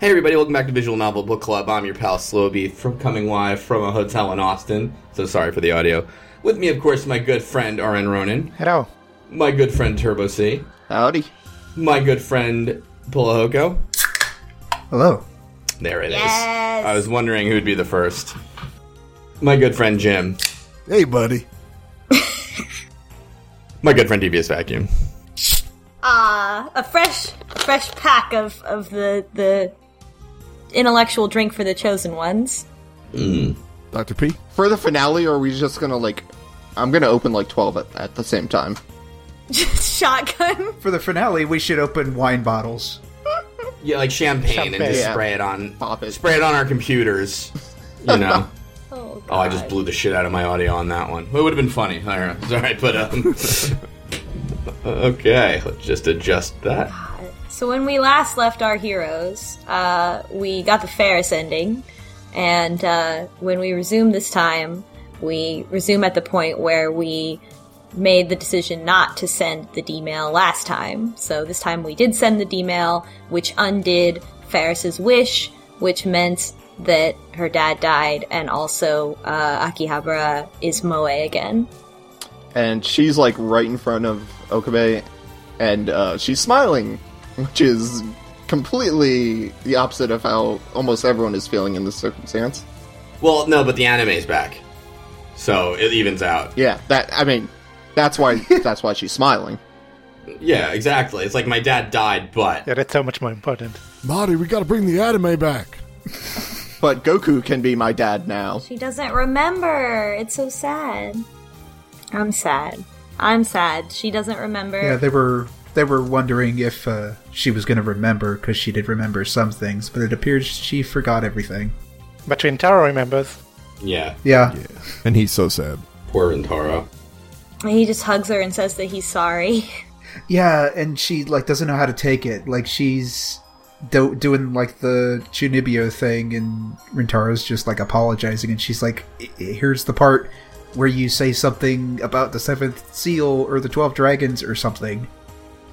Hey everybody, welcome back to Visual Novel Book Club. I'm your pal Sloby, coming live from a hotel in Austin, so sorry for the audio. With me, of course, my good friend RN Ronan. Hello. My good friend Turbo C. Howdy. My good friend Polahoko. Hello. There it is. I was wondering who would be the first. My good friend Jim. Hey, buddy. My good friend DBS Vacuum. A fresh pack of the intellectual drink for the chosen ones. Dr. P? For the finale, or are we just gonna, like... I'm gonna open, 12 at the same time. Just shotgun? For the finale, we should open wine bottles. Yeah, champagne and just spray it on... Pop it. Spray it on our computers, you know? Oh, God. Oh, I just blew the shit out of my audio on that one. Well, it would have been funny. Sorry, but, Okay, let's just adjust that. So when we last left our heroes, we got the Faris ending, and when we resume this time, we resume at the point where we made the decision not to send the D-mail last time. So this time we did send the D-mail, which undid Faris's wish, which meant that her dad died, and also Akihabara is Moe again. And she's, right in front of Okabe, and she's smiling, which is completely the opposite of how almost everyone is feeling in this circumstance. Well, no, but the anime's back, so it evens out. Yeah, that's why she's smiling. Yeah, exactly. It's my dad died, but... Yeah, that's how much more important. Marty, we gotta bring the anime back. But Goku can be my dad now. She doesn't remember. It's so sad. I'm sad. She doesn't remember. Yeah, they were wondering if she was going to remember, because she did remember some things, but it appears she forgot everything. But Rintaro remembers. Yeah. And he's so sad. Poor Rintaro. He just hugs her and says that he's sorry. Yeah, and she doesn't know how to take it. She's doing the Chunibyo thing, and Rintaro's just apologizing, and she's here's the part where you say something about the Seventh Seal or the 12 Dragons or something.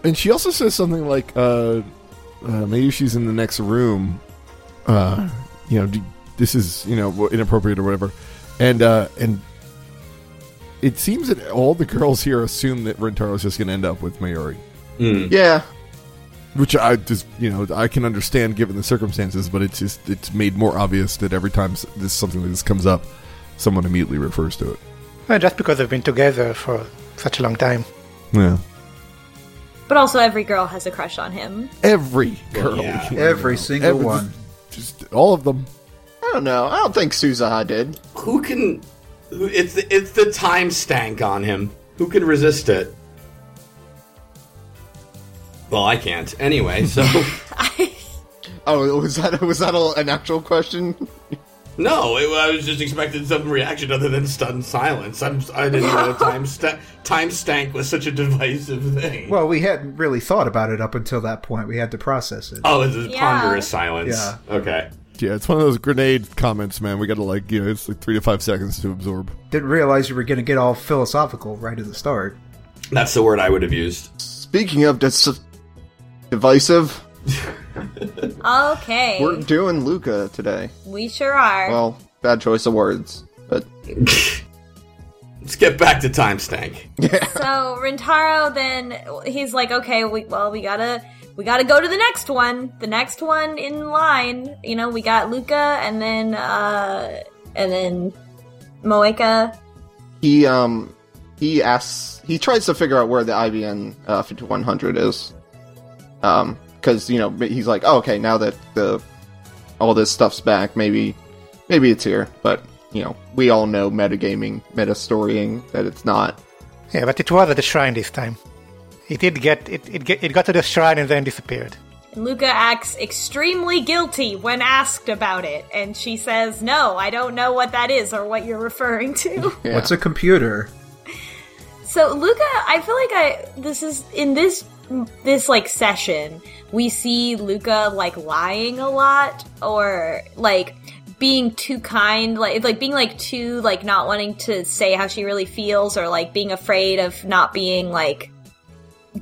And she also says something maybe she's in the next room, this is, inappropriate or whatever. And it seems that all the girls here assume that Rintaro's just going to end up with Mayuri. Mm. Yeah. Which I just, I can understand given the circumstances, but it's made more obvious that every time something like this comes up, someone immediately refers to it. Well, just because they've been together for such a long time. Yeah. But also every girl has a crush on him. Every girl. Yeah. Every single one. Just all of them. I don't know. I don't think Suzuha did. It's the time stank on him. Who can resist it? Well, I can't. Anyway, so... Oh, was that an actual question? No, I was just expecting some reaction other than stunned silence. I didn't know time stank was such a divisive thing. Well, we hadn't really thought about it up until that point. We had to process it. Oh, it's ponderous silence. Yeah. Okay. Yeah, it's one of those grenade comments, man. We got to, it's 3 to 5 seconds to absorb. Didn't realize you were going to get all philosophical right at the start. That's the word I would have used. Speaking of divisive... Okay. We're doing Luca today. We sure are. Well, bad choice of words, but... Let's get back to time stank. Yeah. So, Rintaro then, he's okay, we gotta go to the next one. The next one in line. We got Luca, and then Moeka. He tries to figure out where the IBM 5100 is. Because, he's oh, okay, now that all this stuff's back, maybe it's here. But, we all know metagaming, metastorying, that it's not. Yeah, but it was at the shrine this time. It did get... It got to the shrine and then disappeared. Luca acts extremely guilty when asked about it. And she says, no, I don't know what that is or what you're referring to. Yeah. What's a computer? So, Luca, I feel this is... In this session, we see Luca lying a lot, or being too kind, being too not wanting to say how she really feels, or being afraid of not being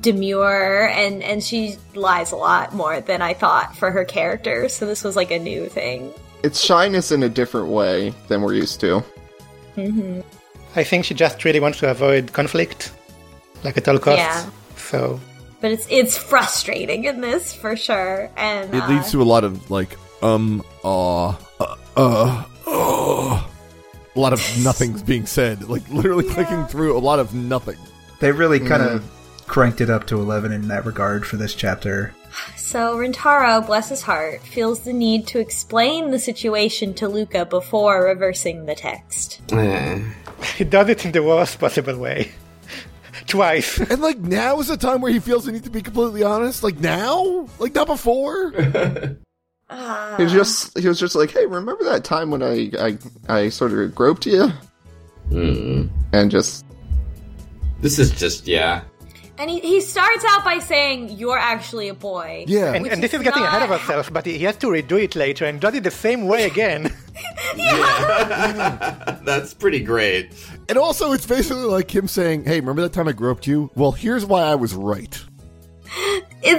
demure, and she lies a lot more than I thought for her character, so this was like a new thing. It's shyness in a different way than we're used to. Mm-hmm. I think she just really wants to avoid conflict, like at all costs. Yeah. So, but it's frustrating in this for sure, and it leads to a lot of like a lot of nothing's being said, like literally clicking through a lot of nothing. They really kind of cranked it up to 11 in that regard for this chapter. So Rintaro, bless his heart, feels the need to explain the situation to Luca before reversing the text. He does it in the worst possible way. Twice. And, like, now is the time where he feels the need to be completely honest? Like, now? Like, not before? He was just like, hey, remember that time when I sort of groped you? Mm. And just... This is just, yeah... And he starts out by saying, you're actually a boy. Yeah. And this is getting ahead of ourselves, but he has to redo it later and does it the same way again. Yeah. That's pretty great. And also, it's basically like him saying, hey, remember that time I groped you? Well, here's why I was right. He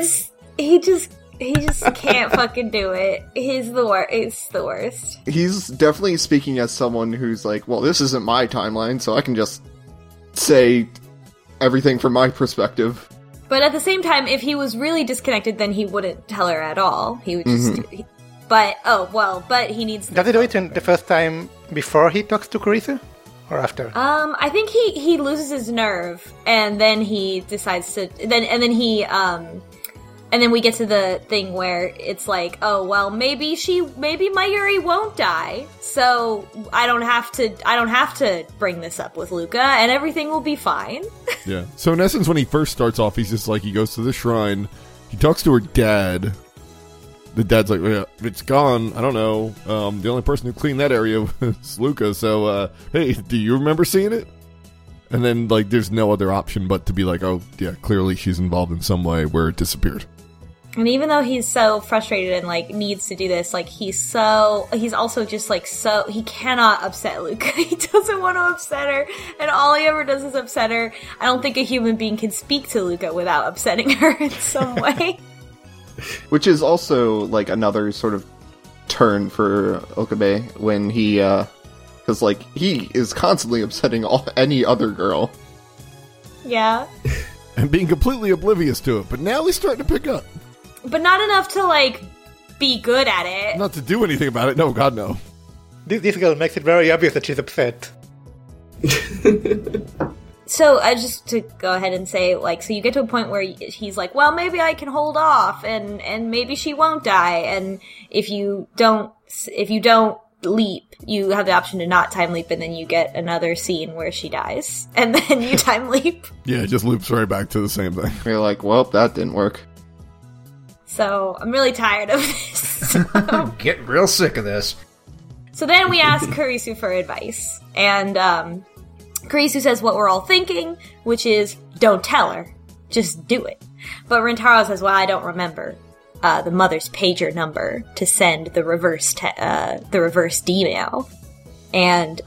just can't fucking do it. It's the worst. He's definitely speaking as someone who's like, well, this isn't my timeline, so I can just say... everything from my perspective. But at the same time, if he was really disconnected, then he wouldn't tell her at all. He would just... Mm-hmm. But he needs... Does he do it in the first time before he talks to Kurisu? Or after? I think he loses his nerve, and then he decides to... And then we get to the thing where it's like, oh, well, maybe Mayuri won't die, so I don't have to bring this up with Luca, and everything will be fine. Yeah. So in essence, when he first starts off, he's just like, he goes to the shrine, he talks to her dad. The dad's like, well, it's gone. I don't know. The only person who cleaned that area was Luca. So, hey, do you remember seeing it? And then, like, there's no other option but to be like, oh, yeah, clearly she's involved in some way where it disappeared. And even though he's so frustrated and, like, needs to do this, like, he's also just, like, so... He cannot upset Luca. He doesn't want to upset her. And all he ever does is upset her. I don't think a human being can speak to Luca without upsetting her in some way. Which is also, like, another sort of turn for Okabe when he, because, like, he is constantly upsetting any other girl. Yeah. And being completely oblivious to it. But now he's starting to pick up. But not enough to, like, be good at it. Not to do anything about it. No, God, no. This girl makes it very obvious that she's upset. So, just to go ahead and say, like, so you get to a point where he's like, well, maybe I can hold off, and maybe she won't die. And if you don't leap, you have the option to not time leap, and then you get another scene where she dies, and then you time leap. Yeah, it just loops right back to the same thing. You're like, well, that didn't work. So, I'm really tired of this. Get real sick of this. So then we ask Kurisu for advice. And Kurisu says what we're all thinking, which is, don't tell her. Just do it. But Rintaro says, well, I don't remember the mother's pager number to send the reverse D-mail. And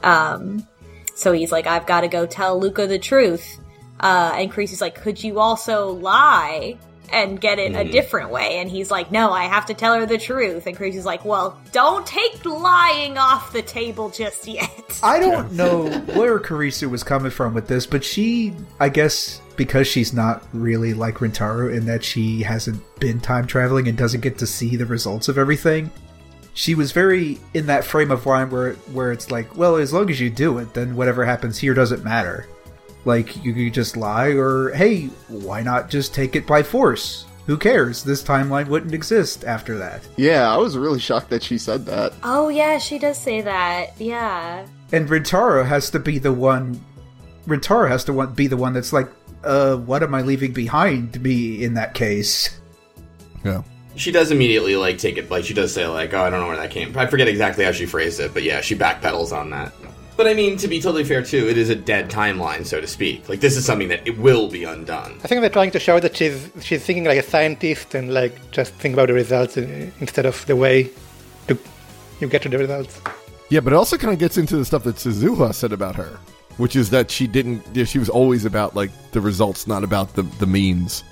so he's like, I've got to go tell Luca the truth. And Kurisu's like, could you also lie and get it a different way? And he's like, no, I have to tell her the truth. And Kurisu's like, well, don't take lying off the table just yet. I don't know where Kurisu was coming from with this, but she, I guess, because she's not really like Rintaro in that she hasn't been time traveling and doesn't get to see the results of everything, she was very in that frame of mind where it's like, well, as long as you do it, then whatever happens here doesn't matter. Like, you just lie, or, hey, why not just take it by force? Who cares? This timeline wouldn't exist after that. Yeah, I was really shocked that she said that. Oh, yeah, she does say that. Yeah. And Rintaro has to be the one... be the one that's like, what am I leaving behind me in that case? Yeah. She does immediately, like, take it... Like, she does say, like, oh, I don't know where that came from. I forget exactly how she phrased it, but yeah, she backpedals on that. But I mean, to be totally fair, too, it is a dead timeline, so to speak. Like, this is something that it will be undone. I think they're trying to show that she's thinking like a scientist and, like, just think about the results instead of the way you get to the results. Yeah, but it also kind of gets into the stuff that Suzuha said about her. which is that she didn't, she was always about like the results, not about the means.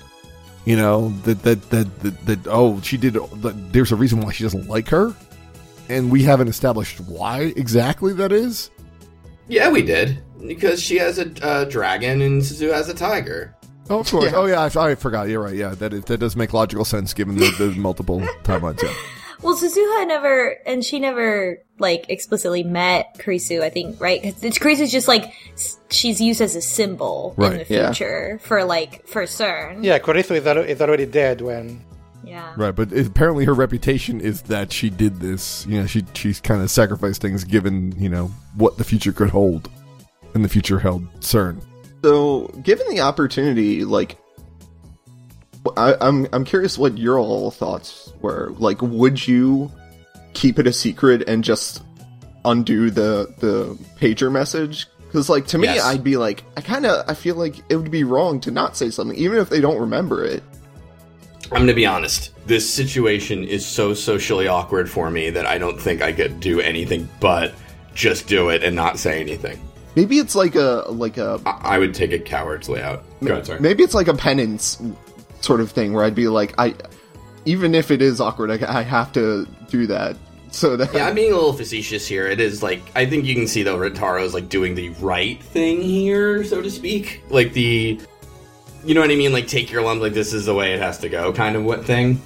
You know, that oh, she did, there's a reason why she doesn't like her, and we haven't established why exactly that is. Yeah, we did, because she has a dragon and Suzuha has a tiger. Oh, of course. Yeah. Oh, yeah, I forgot. You're right. Yeah, that does make logical sense given the multiple timelines. Yeah. Well, Suzuha never like, explicitly met Kurisu, I think, right? Because Kurisu's just, like, she's used as a symbol in the future for CERN. Yeah, Kurisu is already dead when... Yeah. Right, but apparently her reputation is that she did this. You know, she's kind of sacrificed things given, you know, what the future could hold. And the future held CERN. So, given the opportunity, like... I'm curious what your all thoughts were. Like, would you keep it a secret and just undo the pager message? Because, like, to me, yes. I'd be like, I feel like it would be wrong to not say something, even if they don't remember it. I'm going to be honest. This situation is so socially awkward for me that I don't think I could do anything but just do it and not say anything. Maybe it's like a... I would take a coward's layout. Go ahead, sorry. Maybe it's like a penance... sort of thing where I'd be like, even if it is awkward, I have to do that. So that I'm being a little facetious here. It is like, I think you can see though Rintaro's like doing the right thing here, so to speak. Like the, you know what I mean? Like take your lump, like this is the way it has to go kind of what thing.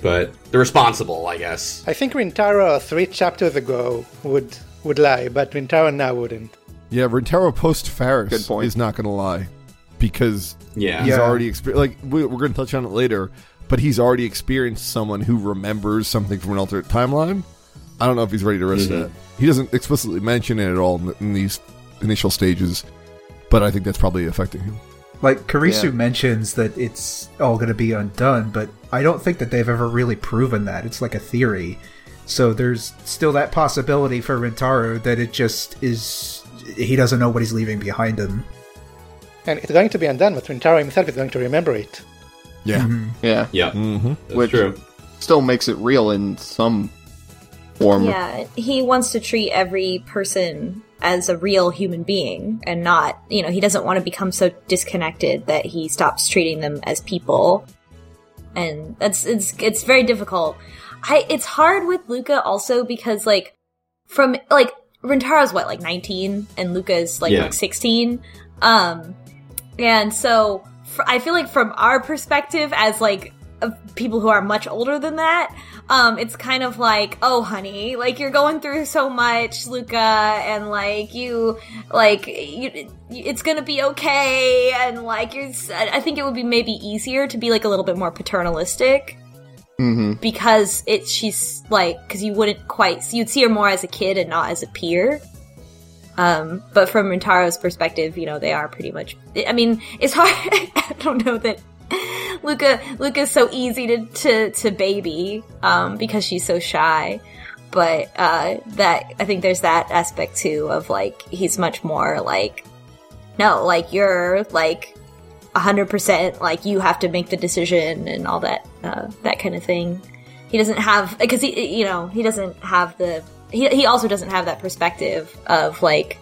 But they're responsible, I guess. I think Rintaro 3 chapters ago would lie, but Rintaro now wouldn't. Yeah, Rintaro post Faris is not going to lie. Because he's already experienced... Like, we're going to touch on it later, but he's already experienced someone who remembers something from an alternate timeline. I don't know if he's ready to risk that. He doesn't explicitly mention it at all in these initial stages, but I think that's probably affecting him. Like, Kurisu mentions that it's all going to be undone, but I don't think that they've ever really proven that. It's like a theory. So there's still that possibility for Rintaro that it just is... He doesn't know what he's leaving behind him. And it's going to be undone, but Rintaro himself is going to remember it. Yeah. Mm-hmm. Yeah. Yeah. Mm-hmm. That's which true. Still makes it real in some form. Yeah, he wants to treat every person as a real human being and not, you know, he doesn't want to become so disconnected that he stops treating them as people. And that's it's very difficult. It's hard with Luca also because, like, from, like, Rintaro's, what, like 19? And Luca's, like 16? And so I feel like from our perspective as like people who are much older than that, it's kind of like, oh honey, like you're going through so much, Luca, and like you, it's gonna be okay. And like, I think it would be maybe easier to be like a little bit more paternalistic because she's like, cause you wouldn't quite, you'd see her more as a kid and not as a peer. But from Rintaro's perspective, you know, they are pretty much... I mean, it's hard... I don't know that Luca's so easy to baby because she's so shy. But that I think there's that aspect, too, of, like, he's much more, like... No, like, you're, like, 100%, like, you have to make the decision and all that, that kind of thing. He doesn't have... Because, he doesn't have the... He also doesn't have that perspective of, like,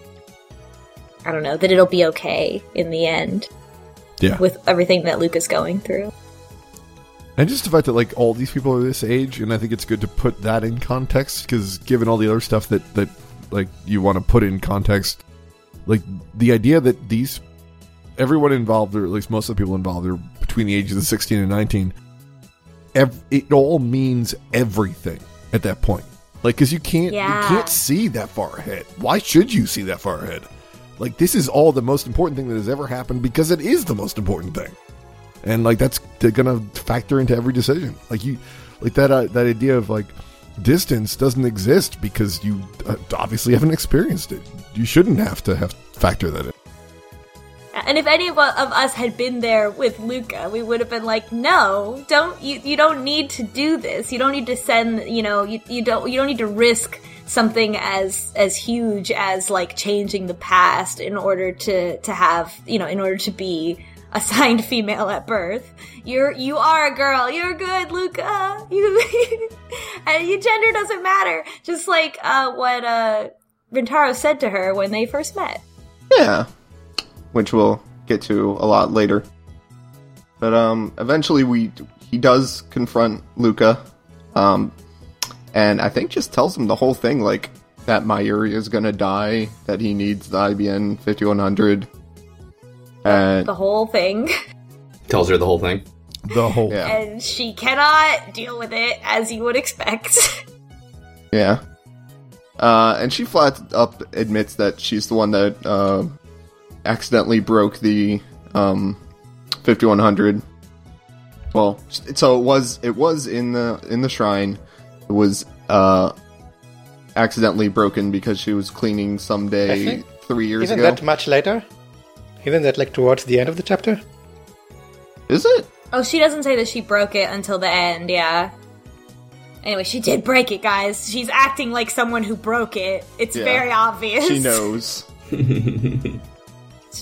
I don't know, that it'll be okay in the end with everything that Luke is going through. And just the fact that, like, all these people are this age, and I think it's good to put that in context, because given all the other stuff that like, you want to put in context, like, the idea that everyone involved, or at least most of the people involved, are between the ages of 16 and 19, it all means everything at that point. Like, because you can't see that far ahead. Why should you see that far ahead? Like, this is all the most important thing that has ever happened because it is the most important thing. And, like, that's gonna factor into every decision. Like, that idea of, like, distance doesn't exist because you obviously haven't experienced it. You shouldn't have to factor that in. And if any of us had been there with Luca, we would have been like, no, don't you don't need to do this. You don't need to send, you know, you don't need to risk something as huge as like changing the past in order to have, you know, in order to be assigned female at birth. You are a girl. You're good, Luca. And your gender doesn't matter. Just like what Rintaro said to her when they first met. Yeah. Which we'll get to a lot later. But eventually he does confront Luca, and I think just tells him the whole thing, like, that Mayuri is gonna die, that he needs the IBM 5100. The whole thing. Tells her the whole thing. The whole thing. Yeah. And she cannot deal with it, as you would expect. Yeah. And she flat up admits that she's the one that accidentally broke the 5100. Well, so it was in the shrine. It was accidentally broken because she was cleaning someday 3 years ago. Isn't that much later? Isn't that like towards the end of the chapter? Is it? Oh, she doesn't say that she broke it until the end, yeah. Anyway, she did break it, guys. She's acting like someone who broke it. It's very obvious. She knows. So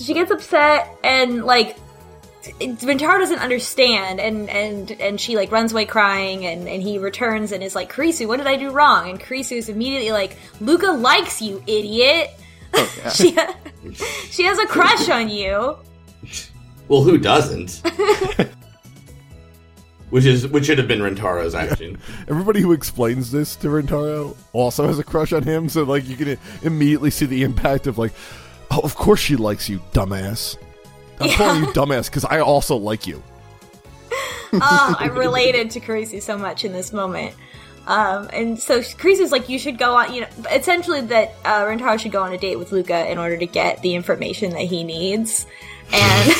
she gets upset and, like, Rintaro doesn't understand, and she, like, runs away crying, and he returns and is like, Kurisu, what did I do wrong? And Kurisu's immediately like, Luca likes you, idiot! Oh, yeah. She has a crush on you! Well, who doesn't? Which should have been Rintaro's action. Yeah. Everybody who explains this to Rintaro also has a crush on him, so, like, you can immediately see the impact of, like, oh, of course she likes you, dumbass. I'm calling you dumbass because I also like you. Oh, I related to Kurisu so much in this moment. And so Kurisu's like, you should go on, you know, essentially that Rintaro should go on a date with Luca in order to get the information that he needs. And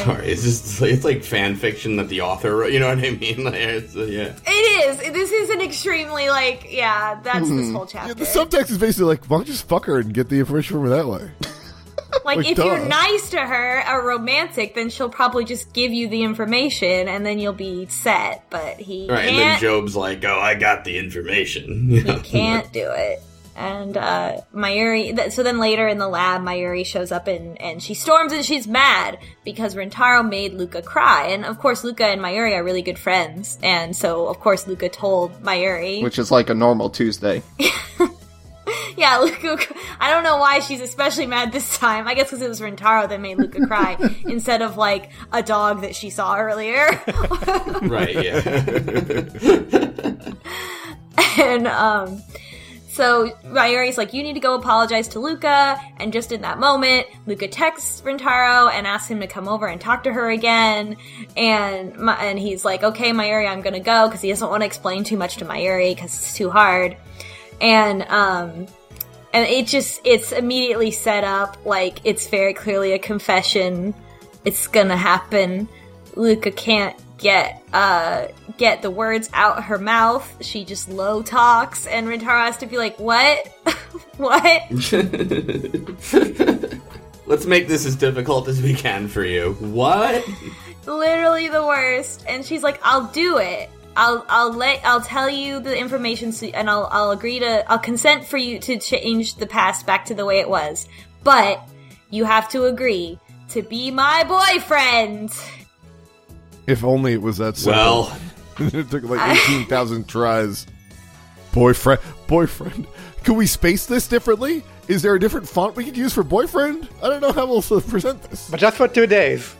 sorry, it's just it's like fan fiction that the author wrote. You know what I mean? Like, it's, yeah, it is. This is an extremely that's this whole chapter. Yeah, the subtext is basically like, why don't you just fuck her and get the information from her that way? Like, if you're nice to her, a romantic, then she'll probably just give you the information, and then you'll be set, but he can't. Right, and then Job's like, oh, I got the information. He can't do it. And Mayuri, so then later in the lab, Mayuri shows up, and she storms, and she's mad, because Rintaro made Luca cry. And, of course, Luca and Mayuri are really good friends, and so, of course, Luca told Mayuri. Which is like a normal Tuesday. Yeah, Luca, I don't know why she's especially mad this time. I guess because it was Rintaro that made Luca cry instead of, like, a dog that she saw earlier. Right, yeah. And so Mayuri's like, you need to go apologize to Luca. And just in that moment, Luca texts Rintaro and asks him to come over and talk to her again. And he's like, okay, Mayuri, I'm going to go, because he doesn't want to explain too much to Mayuri because it's too hard. And it's immediately set up, like, it's very clearly a confession. It's gonna happen. Luca can't get the words out her mouth. She just low talks, and Rintaro has to be like, what? What? Let's make this as difficult as we can for you. What? Literally the worst. And she's like, I'll do it. I'll tell you the information, so, and I'll consent for you to change the past back to the way it was, but you have to agree to be my boyfriend. If only it was that simple. Well, it took like 18,000 tries. Boyfriend. Could we space this differently? Is there a different font we could use for boyfriend? I don't know how we'll present this. But just for 2 days.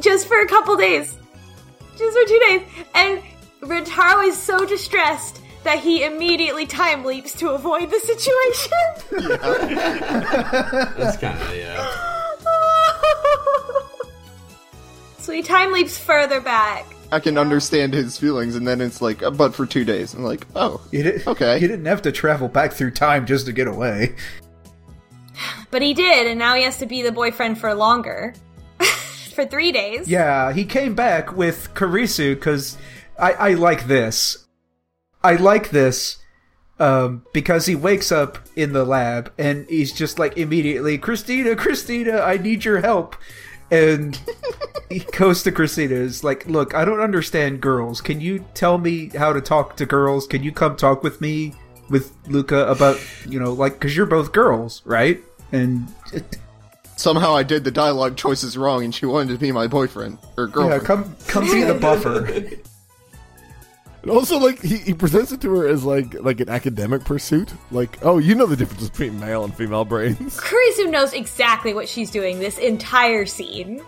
Just for a couple days. Just for 2 days. And Rintaro is so distressed that he immediately time leaps to avoid the situation. Yeah. That's kind of, yeah. So he time leaps further back. I can understand his feelings, and then it's like, but for 2 days. I'm like, oh, okay. He didn't have to travel back through time just to get away. But he did, and now he has to be the boyfriend for longer. For 3 days. Yeah, he came back with Kurisu because I like this. Because he wakes up in the lab and he's just like immediately, Christina, I need your help. And he goes to Christina, is like, look, I don't understand girls. Can you tell me how to talk to girls? Can you come talk with me, with Luca about, you know, like, because you're both girls, right? And somehow I did the dialogue choices wrong, and she wanted to be my boyfriend or girlfriend. Yeah, come be the buffer. And also, like, he presents it to her as, like an academic pursuit. Like, oh, you know the difference between male and female brains. Kurisu knows exactly what she's doing this entire scene.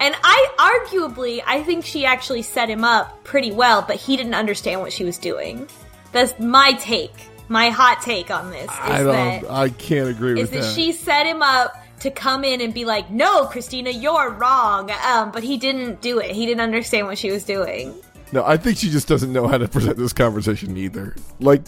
And I think she actually set him up pretty well, but he didn't understand what she was doing. That's my take. My hot take on this. I can't agree with that. Is that she set him up to come in and be like, no, Christina, you're wrong. But he didn't do it. He didn't understand what she was doing. No, I think she just doesn't know how to present this conversation either. Like,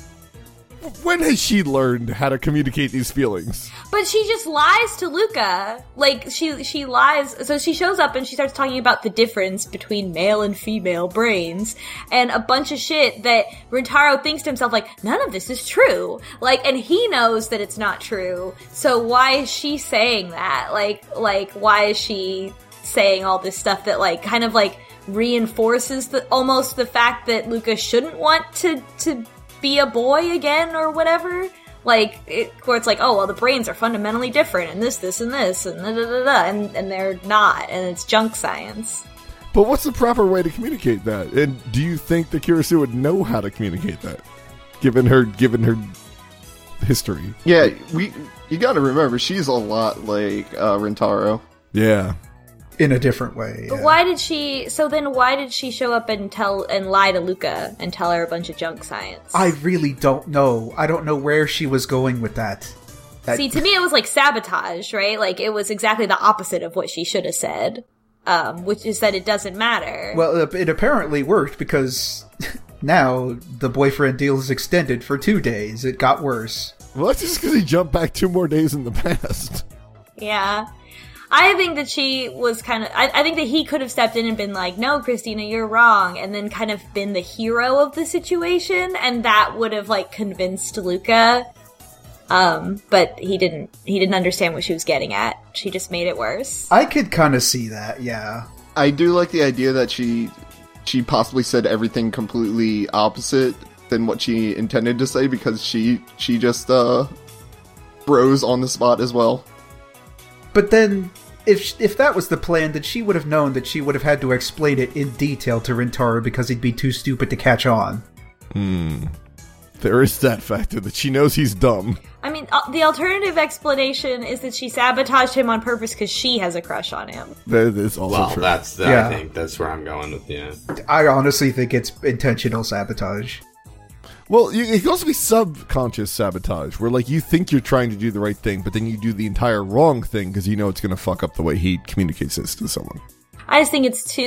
when has she learned how to communicate these feelings? But she just lies to Luca. Like, she lies. So she shows up and she starts talking about the difference between male and female brains and a bunch of shit that Rintaro thinks to himself, like, none of this is true. Like, and he knows that it's not true. So why is she saying that? Like, why is she saying all this stuff that, like, kind of, like, reinforces the fact that Luca shouldn't want to be a boy again or whatever, where it's like, oh well, the brains are fundamentally different and this and this and da da da da, and they're not, and it's junk science. But what's the proper way to communicate that? And do you think that Kurisu would know how to communicate that, given her history? Yeah, you got to remember she's a lot like Rintaro. Yeah. In a different way. Yeah. But why did she show up and lie to Luca and tell her a bunch of junk science? I really don't know. I don't know where she was going with that. See, to me it was like sabotage, right? Like, it was exactly the opposite of what she should have said, which is that it doesn't matter. Well, it apparently worked because now the boyfriend deal is extended for 2 days. It got worse. Well, that's just because he jumped back 2 more days in the past. Yeah. I think that she was kind of... I think that he could have stepped in and been like, no, Christina, you're wrong, and then kind of been the hero of the situation, and that would have, like, convinced Luca. But he didn't understand what she was getting at. She just made it worse. I could kind of see that, yeah. I do like the idea that she possibly said everything completely opposite than what she intended to say, because she just, bros on the spot as well. But then, if that was the plan, then she would have known that she would have had to explain it in detail to Rintaro because he'd be too stupid to catch on. There is that factor that she knows he's dumb. I mean, the alternative explanation is that she sabotaged him on purpose because she has a crush on him. That is also true. Yeah. I think that's where I'm going with it. I honestly think it's intentional sabotage. Well, it can also be subconscious sabotage, where, like, you think you're trying to do the right thing, but then you do the entire wrong thing because you know it's going to fuck up the way he communicates this to someone. I just think it's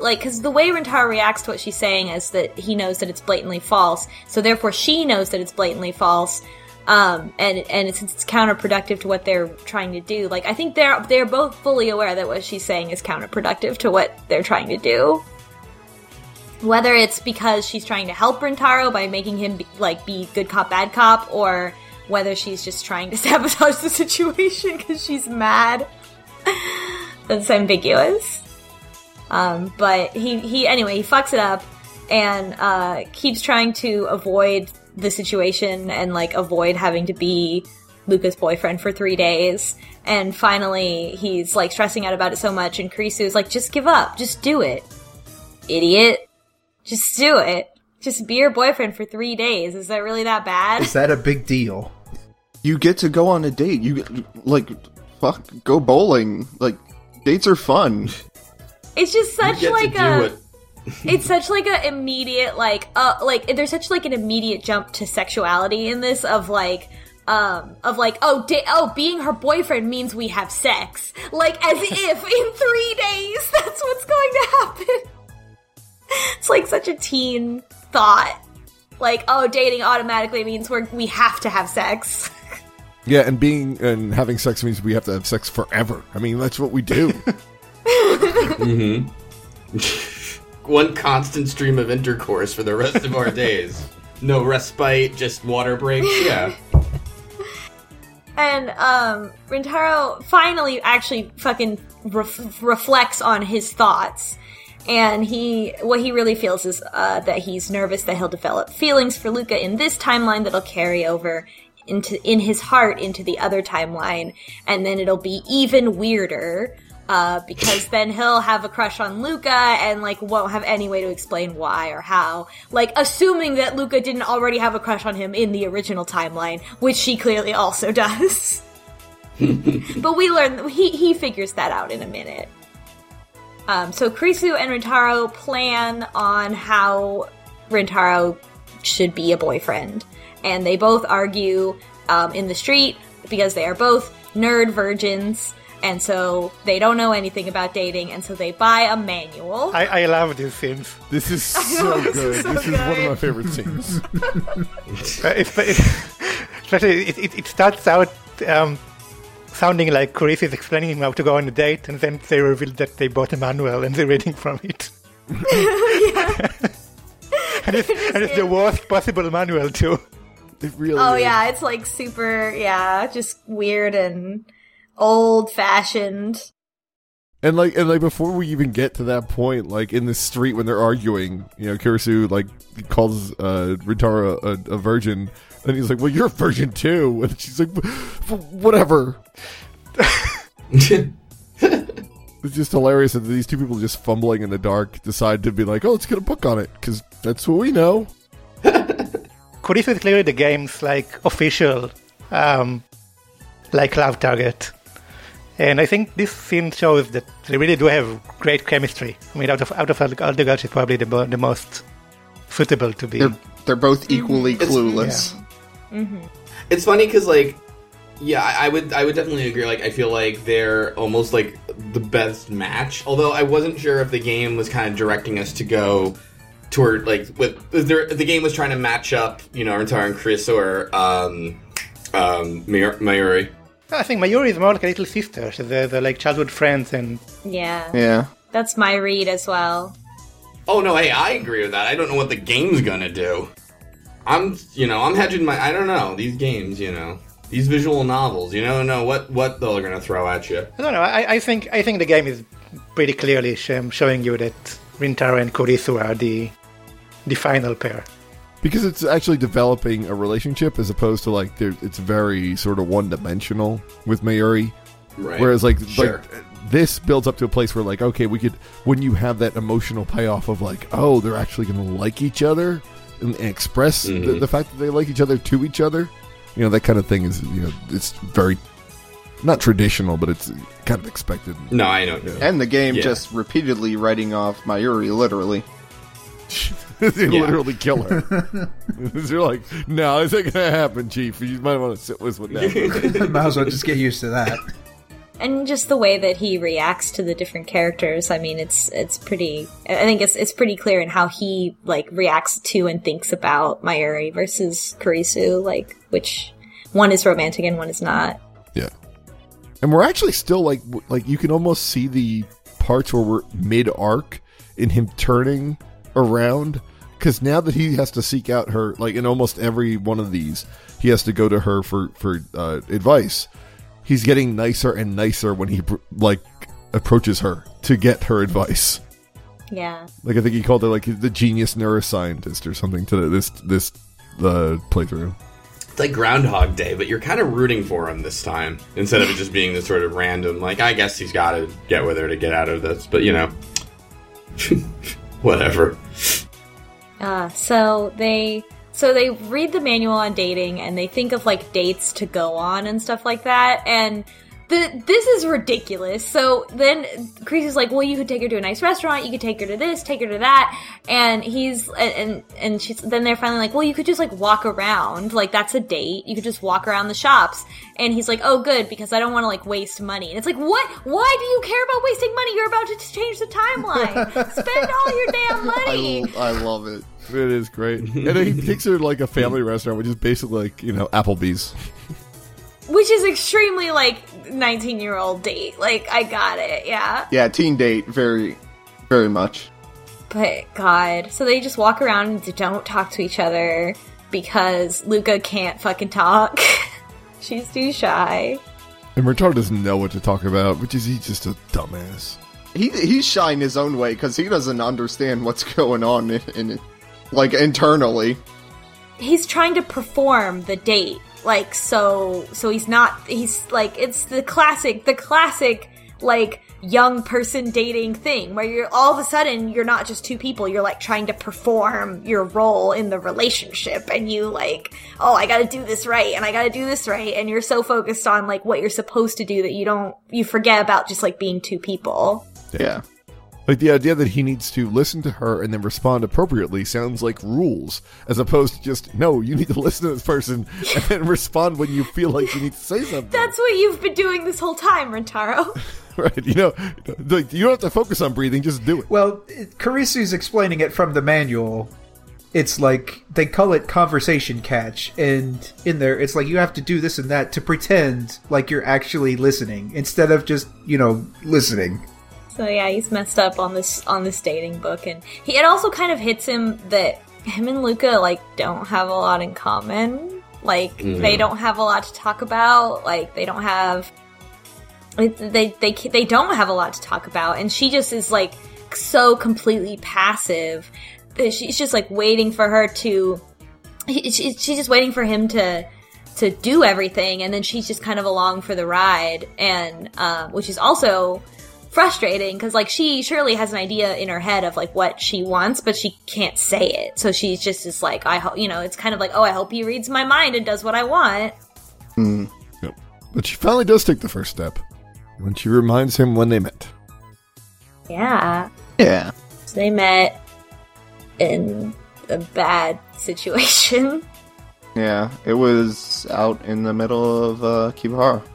like, because the way Rintaro reacts to what she's saying is that he knows that it's blatantly false, so therefore she knows that it's blatantly false, and it's counterproductive to what they're trying to do. Like, I think they're both fully aware that what she's saying is counterproductive to what they're trying to do. Whether it's because she's trying to help Rintaro by making him be good cop, bad cop, or whether she's just trying to sabotage the situation because she's mad. That's ambiguous. But he fucks it up and keeps trying to avoid the situation and, like, avoid having to be Luca's boyfriend for 3 days. And finally, he's, like, stressing out about it so much, and Kurisu's like, just give up. Just do it. Idiot. Just do it. Just be your boyfriend for 3 days. Is that really that bad? Is that a big deal? You get to go on a date. You, like, fuck, go bowling. Like, dates are fun. It's just such like a... it's such like a immediate, like, there's such like an immediate jump to sexuality in this of being her boyfriend means we have sex. Like, as if in 3 days that's what's going to happen. It's like such a teen thought. Like, oh, dating automatically means we have to have sex. Yeah, and having sex means we have to have sex forever. I mean, that's what we do. Mm-hmm. One constant stream of intercourse for the rest of our days. No respite, just water breaks. Yeah. And Rintaro finally actually fucking reflects on his thoughts. And what he really feels is that he's nervous that he'll develop feelings for Luca in this timeline that'll carry over in his heart into the other timeline, and then it'll be even weirder because then he'll have a crush on Luca and, like, won't have any way to explain why or how. Like, assuming that Luca didn't already have a crush on him in the original timeline, which she clearly also does. But we learn, he figures that out in a minute. So Kurisu and Rintaro plan on how Rintaro should be a boyfriend. And they both argue in the street because they are both nerd virgins. And so they don't know anything about dating, and so they buy a manual. I love these scenes. This is so good. This is one of my favorite scenes. Especially, it starts out sounding like Kurisu is explaining him how to go on a date, and then they reveal that they bought a manual and they're reading from it. and it's the worst possible manual, too. It really is. Yeah, it's like super, just weird and old-fashioned. And before we even get to that point, like, in the street when they're arguing, you know, Kurisu, like, calls Rintaro a virgin, and he's like, well, you're a virgin, too. And she's like, whatever. It's just hilarious that these two people just fumbling in the dark decide to be like, oh, let's get a book on it, because that's what we know. Kurisu is clearly the game's, like, official, love target. And I think this scene shows that they really do have great chemistry. I mean, out of all the girls, she's probably the most suitable to be. They're both equally clueless. Yeah. Mm-hmm. It's funny because, like, I would definitely agree. Like, I feel like they're almost like the best match. Although I wasn't sure if the game was kind of directing us to go toward, like, the game was trying to match up, you know, Rintaro and Chris or Mayuri. I think Mayuri is more like a little sister. They're like childhood friends, and yeah, that's my read as well. Oh no, hey, I agree with that. I don't know what the game's gonna do. I'm hedging my. I don't know these games. You know these visual novels. You don't know what they're gonna throw at you. I don't know. I think the game is pretty clearly showing you that Rintaro and Kurisu are the final pair. Because it's actually developing a relationship as opposed to, like, it's very sort of one-dimensional with Mayuri. Right. Whereas, like, sure. Like, this builds up to a place where, like, okay, we could... Wouldn't you have that emotional payoff of, like, oh, they're actually going to like each other and express the fact that they like each other to each other? You know, that kind of thing is, you know, it's very... Not traditional, but it's kind of expected. No, I don't know. And the game just repeatedly writing off Mayuri, literally. They literally kill her. They're like, no, it's not going to happen, Chief. You might want to sit with what now. Might as well just get used to that. And just the way that he reacts to the different characters, I mean, it's pretty... I think it's pretty clear in how he, like, reacts to and thinks about Mayuri versus Kurisu, like, which one is romantic and one is not. Yeah. And we're actually still, like you can almost see the parts where we're mid-arc in him turning... around, because now that he has to seek out her, like, in almost every one of these, he has to go to her for advice. He's getting nicer and nicer when he, like, approaches her to get her advice. Yeah. Like, I think he called her, like, the genius neuroscientist or something to this playthrough. It's like Groundhog Day, but you're kind of rooting for him this time, instead of it just being this sort of random, like, I guess he's got to get with her to get out of this, but, you know. Whatever. So they read the manual on dating, and they think of, like, dates to go on and stuff like that. And this is ridiculous. So then Kreese's like, well, you could take her to a nice restaurant. You could take her to this, take her to that. And then they're finally like, well, you could just, like, walk around. Like, that's a date. You could just walk around the shops. And he's like, oh, good, because I don't want to, like, waste money. And it's like, what? Why do you care about wasting money? You're about to change the timeline. Spend all your damn money. I love it. It is great. And then he takes her to, like, a family restaurant, which is basically, like, you know, Applebee's. Which is extremely, like, 19-year-old date. Like, I got it, yeah. Yeah, teen date, very, very much. But, God. So they just walk around and don't talk to each other because Luca can't fucking talk. She's too shy. And Rintaro doesn't know what to talk about, which is he's just a dumbass. He's shy in his own way, because he doesn't understand what's going on, in internally. He's trying to perform the date. Like, so he's not, he's, like, it's the classic, like, young person dating thing where you're all of a sudden you're not just two people, you're like trying to perform your role in the relationship, and you like, oh, I gotta do this right and I gotta do this right, and you're so focused on like what you're supposed to do that you forget about just like being two people. Yeah. Like, the idea that he needs to listen to her and then respond appropriately sounds like rules, as opposed to just, no, you need to listen to this person and then respond when you feel like you need to say something. That's what you've been doing this whole time, Rintaro. Right, you don't have to focus on breathing, just do it. Well, Karisu's explaining it from the manual. It's like, they call it conversation catch, and in there, it's like you have to do this and that to pretend like you're actually listening, instead of just, listening. So yeah, he's messed up on this dating book, and it also kind of hits him that him and Luca like don't have a lot in common. Like they don't have a lot to talk about. Like they don't have a lot to talk about, and she just is like so completely passive. She's just like waiting for her to. She's just waiting for him to do everything, and then she's just kind of along for the ride, and which is also frustrating, because like she surely has an idea in her head of like what she wants, but she can't say it, so she's just is like, I hope it's kind of like, oh, I hope he reads my mind and does what I want. Yep. But she finally does take the first step when she reminds him when they met. Yeah So they met in a bad situation. Yeah, it was out in the middle of Akihabara,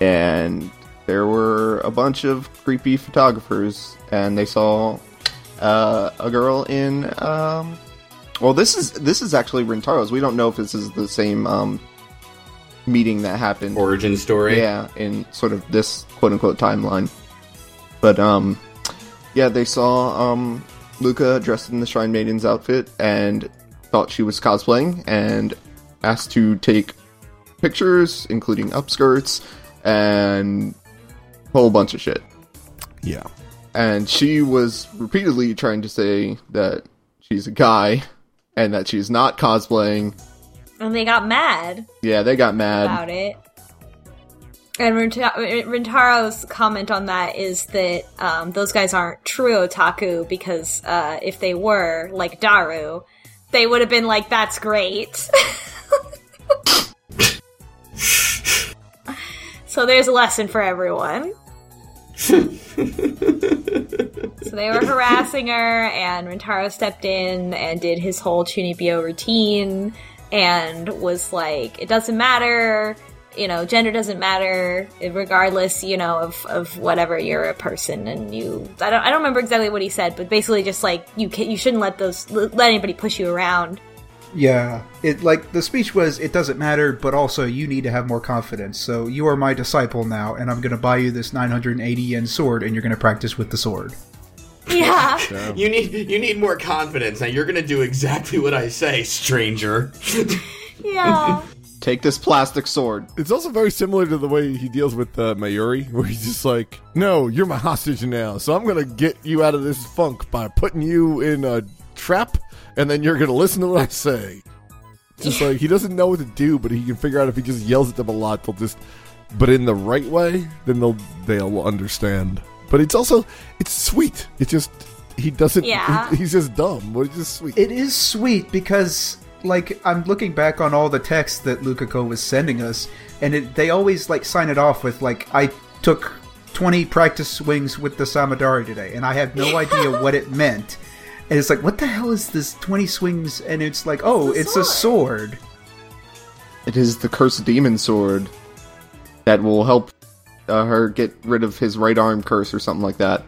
and there were a bunch of creepy photographers, and they saw a girl in. Well, this is actually Rintaro's. We don't know if this is the same meeting that happened. Origin story, yeah, in sort of this quote unquote timeline. But yeah, they saw Luca dressed in the Shrine Maiden's outfit and thought she was cosplaying, and asked to take pictures, including upskirts and whole bunch of shit. Yeah. And she was repeatedly trying to say that she's a guy and that she's not cosplaying. And they got mad. Yeah, they got mad about it. And Rintaro's comment on that is that those guys aren't true otaku, because if they were, like Daru, they would have been like, that's great. So there's a lesson for everyone. So they were harassing her, and Rintaro stepped in and did his whole Chunibyo routine, and was like, it doesn't matter, gender doesn't matter, regardless, of whatever, you're a person, and you. I don't remember exactly what he said, but basically just like, you shouldn't let anybody push you around. Yeah, it like the speech was, it doesn't matter, but also you need to have more confidence. So you are my disciple now, and I'm going to buy you this 980 yen sword, and you're going to practice with the sword. Yeah. So. You need more confidence. Now you're going to do exactly what I say, stranger. Yeah. Take this plastic sword. It's also very similar to the way he deals with Mayuri, where he's just like, no, you're my hostage now, so I'm going to get you out of this funk by putting you in a trap, and then you're going to listen to what I say. Just like, he doesn't know what to do, but he can figure out if he just yells at them a lot, they'll just, but in the right way, then they'll understand. But it's also, it's sweet. It's just, he doesn't, yeah. He's just dumb, but it's just sweet. It is sweet because, like, I'm looking back on all the texts that Lukako was sending us, and they always, like, sign it off with, like, I took 20 practice swings with the Samadari today, and I had no idea what it meant. And it's like, what the hell is this 20 swings? And it's like, oh, it's a sword. It is the cursed demon sword that will help her get rid of his right arm curse or something like that.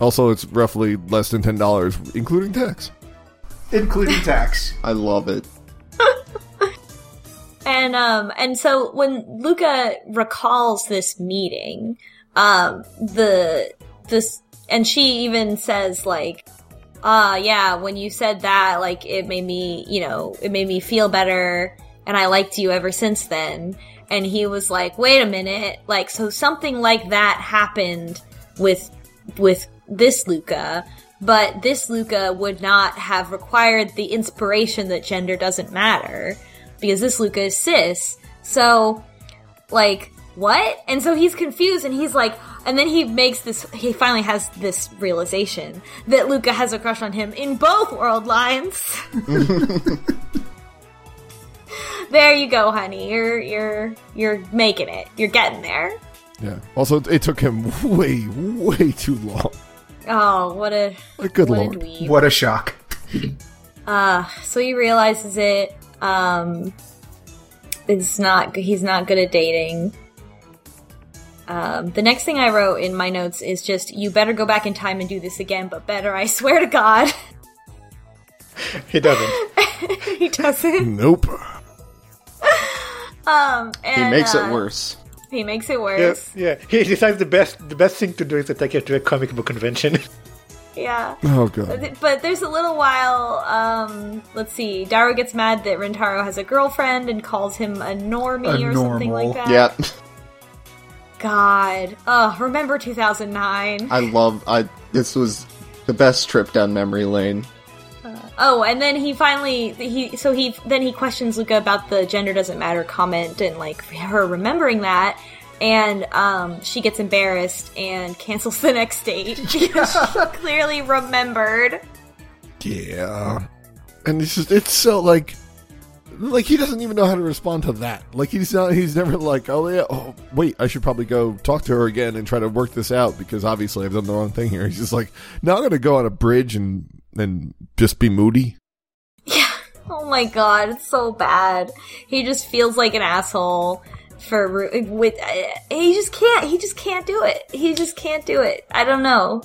Also, it's roughly less than $10, including tax. Including tax. I love it. And so when Luca recalls this meeting, and she even says, like, yeah, when you said that, like, it made me feel better, and I liked you ever since then. And he was like, wait a minute, like, so something like that happened with this Luca, but this Luca would not have required the inspiration that gender doesn't matter, because this Luca is cis. So, like, what? And so he's confused, and he's like, And then he finally has this realization that Luca has a crush on him in both world lines. There you go, honey. You're making it. You're getting there. Yeah. Also, it took him way too long. Oh, what a good lord. What a shock. So he realizes it. He's not good at dating. The next thing I wrote in my notes is just, you better go back in time and do this again, but better, I swear to God. He doesn't. He doesn't. Nope. And, he makes it worse. He makes it worse. Yeah. He decides the best thing to do is to take it to a comic book convention. Yeah. Oh, God. But there's a little while, let's see, Daru gets mad that Rintaro has a girlfriend and calls him a normie or something like that. Yeah. God. Oh, remember 2009. This was the best trip down memory lane. And then he questions Luca about the gender doesn't matter comment and, like, her remembering that, and she gets embarrassed and cancels the next date because she clearly remembered. Yeah. And it's just, it's so, like, he doesn't even know how to respond to that. Like, he's never like, oh, yeah, oh, wait, I should probably go talk to her again and try to work this out because obviously I've done the wrong thing here. He's just like, no, I'm going to go on a bridge and just be moody. Yeah. Oh my God, it's so bad. He just feels like an asshole he just can't do it. I don't know.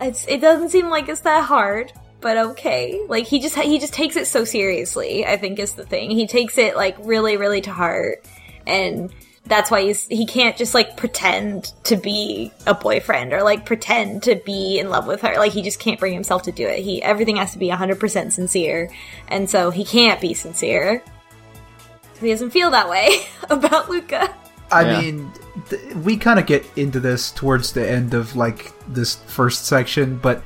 It doesn't seem like it's that hard, but okay. Like, he just takes it so seriously, I think, is the thing. He takes it, like, really, really to heart, and that's why he can't just, like, pretend to be a boyfriend or, like, pretend to be in love with her. Like, he just can't bring himself to do it. Everything has to be 100% sincere, and so he can't be sincere. He doesn't feel that way about Luca. I mean, we kind of get into this towards the end of, like, this first section, but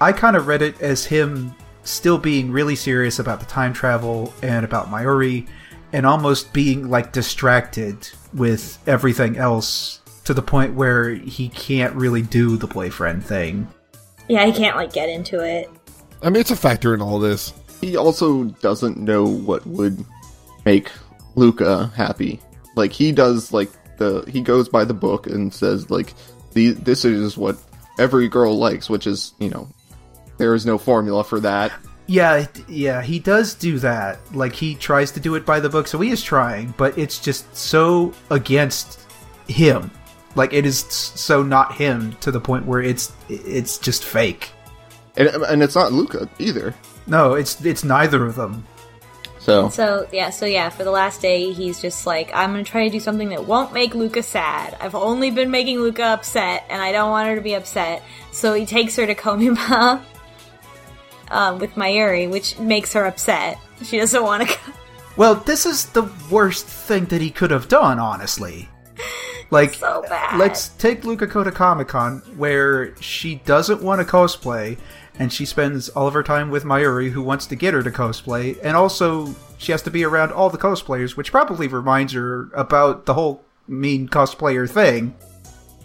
I kind of read it as him still being really serious about the time travel and about Mayuri, and almost being, like, distracted with everything else to the point where he can't really do the boyfriend thing. Yeah, he can't, like, get into it. I mean, it's a factor in all this. He also doesn't know what would make Luca happy. Like, he does, like, he goes by the book and says, like, this is what every girl likes, which is, you know, there is no formula for that. Yeah, he does do that. Like, he tries to do it by the book, so he is trying, but it's just so against him. Like, it is so not him to the point where it's just fake. And it's not Luca, either. No, it's neither of them. So, for the last day, he's just like, I'm gonna try to do something that won't make Luca sad. I've only been making Luca upset, and I don't want her to be upset. So he takes her to Komiya. With Mayuri, which makes her upset. She doesn't want to go. Well, this is the worst thing that he could have done, honestly. Like, so bad. Let's take Lukako to Comic-Con, where she doesn't want to cosplay, and she spends all of her time with Mayuri, who wants to get her to cosplay, and also she has to be around all the cosplayers, which probably reminds her about the whole mean cosplayer thing.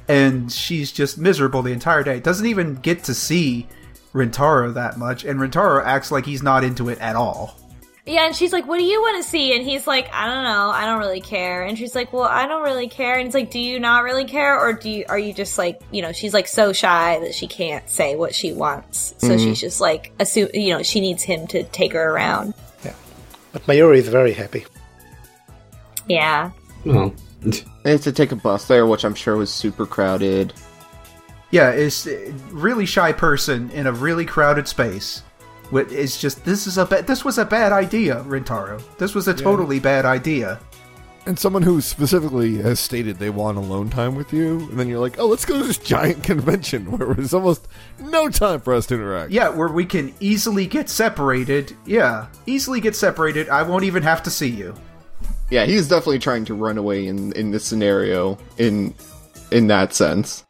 And she's just miserable the entire day. Doesn't even get to see Rintaro that much, and Rintaro acts like he's not into it at all. Yeah, and she's like, what do you want to see? And he's like, I don't know, I don't really care. And she's like, well, I don't really care. And he's like, do you not really care? Or are you just like, you know, she's like so shy that she can't say what she wants. So she's just like, you know, she needs him to take her around. Yeah. But Mayuri is very happy. Yeah. Well, they have to take a bus there, which I'm sure was super crowded. Yeah, it's a really shy person in a really crowded space. It's just, this was a bad idea, Rintaro. This was a totally bad idea. And someone who specifically has stated they want alone time with you, and then you're like, oh, let's go to this giant convention where there's almost no time for us to interact. Yeah, where we can easily get separated. Yeah, easily get separated. I won't even have to see you. Yeah, he's definitely trying to run away in this scenario in that sense.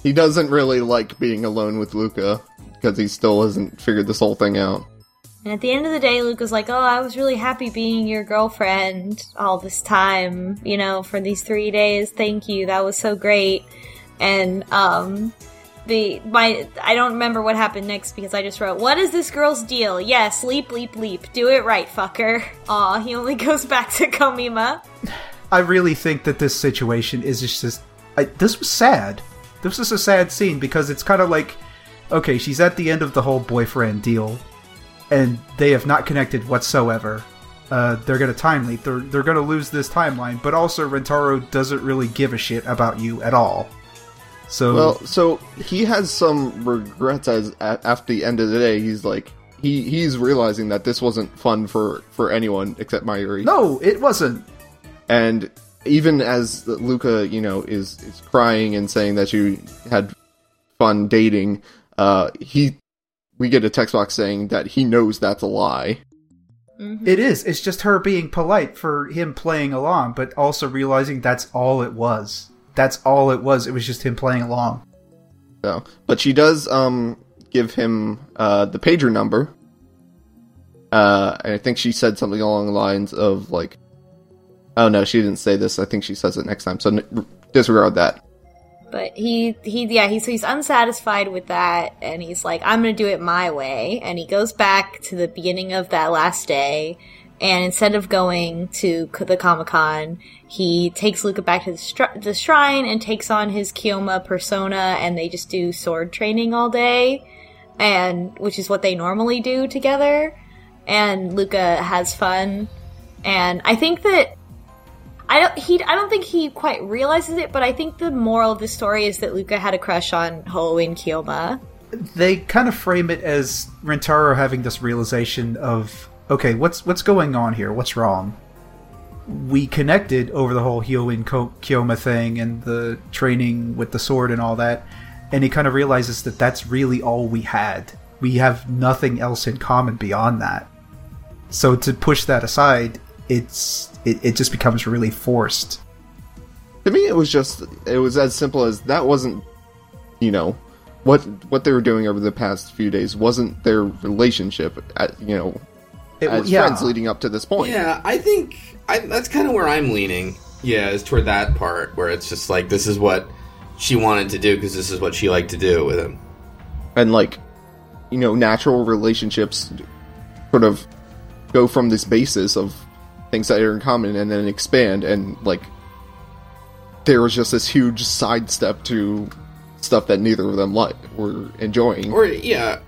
He doesn't really like being alone with Luca because he still hasn't figured this whole thing out. And at the end of the day, Luca's like, oh, I was really happy being your girlfriend all this time, you know, for these 3 days. Thank you. That was so great. And, I don't remember what happened next because I just wrote, what is this girl's deal? Yes, leap, leap, leap. Do it right, fucker. Aw, he only goes back to Komima. I really think that this situation is just this was sad. This is a sad scene because it's kind of like, okay, she's at the end of the whole boyfriend deal and they have not connected whatsoever. They're going to time leap. They're going to lose this timeline, but also Rintaro doesn't really give a shit about you at all. So he has some regrets as after the end of the day. He's like, he's realizing that this wasn't fun for anyone except Mayuri. No, it wasn't. And even as Luca, you know, is crying and saying that you had fun dating, we get a text box saying that he knows that's a lie. Mm-hmm. It is. It's just her being polite for him playing along, but also realizing that's all it was. That's all it was. It was just him playing along. So, but she does give him the pager number. And I think she said something along the lines of, like... Oh, no, she didn't say this. I think she says it next time. So disregard that. But he's unsatisfied with that. And he's like, I'm going to do it my way. And he goes back to the beginning of that last day. And instead of going to the Comic-Con, he takes Luca back to the shrine and takes on his Kyoma persona, and they just do sword training all day, and which is what they normally do together. And Luca has fun, and I think that I don't think he quite realizes it, but I think the moral of the story is that Luca had a crush on Hōin Kyōma. They kind of frame it as Rintaro having this realization of, okay, what's going on here? What's wrong? We connected over the whole Hōin Kyōma thing and the training with the sword and all that, and he kind of realizes that that's really all we had. We have nothing else in common beyond that. So to push that aside, it just becomes really forced. To me, it was as simple as that wasn't, you know, what they were doing over the past few days wasn't their relationship, you know. Friends leading up to this point. Yeah, I think that's kind of where I'm leaning. Yeah, is toward that part where it's just like, this is what she wanted to do because this is what she liked to do with him. And like, you know, natural relationships sort of go from this basis of things that are in common and then expand, and like, there was just this huge sidestep to stuff that neither of them were enjoying. Or, yeah...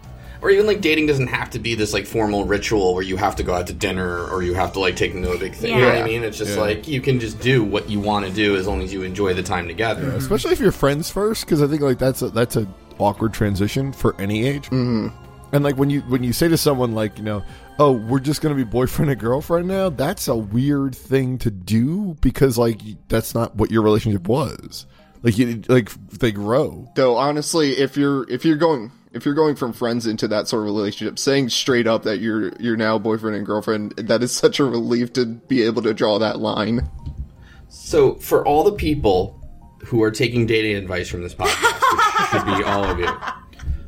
Or even, like, dating doesn't have to be this, like, formal ritual where you have to go out to dinner or you have to, like, take no big thing. Yeah. You know what I mean? It's just, like, you can just do what you want to do as long as you enjoy the time together. Yeah, especially if you're friends first, because I think, like, that's a awkward transition for any age. Mm-hmm. And, like, when you say to someone, like, you know, oh, we're just going to be boyfriend and girlfriend now, that's a weird thing to do because, like, that's not what your relationship was. Like, they grow. Though, honestly, if you're going from friends into that sort of relationship, saying straight up that you're now boyfriend and girlfriend, that is such a relief to be able to draw that line. So, for all the people who are taking dating advice from this podcast, which should be all of you,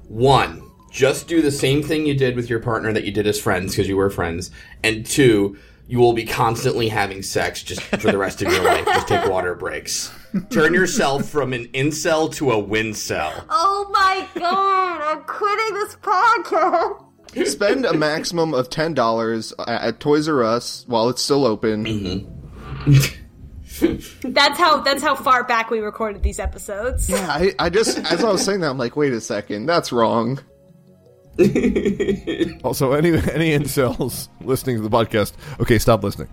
1, just do the same thing you did with your partner that you did as friends, because you were friends, and 2, you will be constantly having sex just for the rest of your life. Just take water breaks. Turn yourself from an incel to a wincel. Oh my god, I'm quitting this podcast. Spend a maximum of $10 at Toys R Us while it's still open. Mm-hmm. That's how far back we recorded these episodes. Yeah, I just, as I was saying that, I'm like, wait a second, that's wrong. Also, any incels listening to the podcast, okay, stop listening.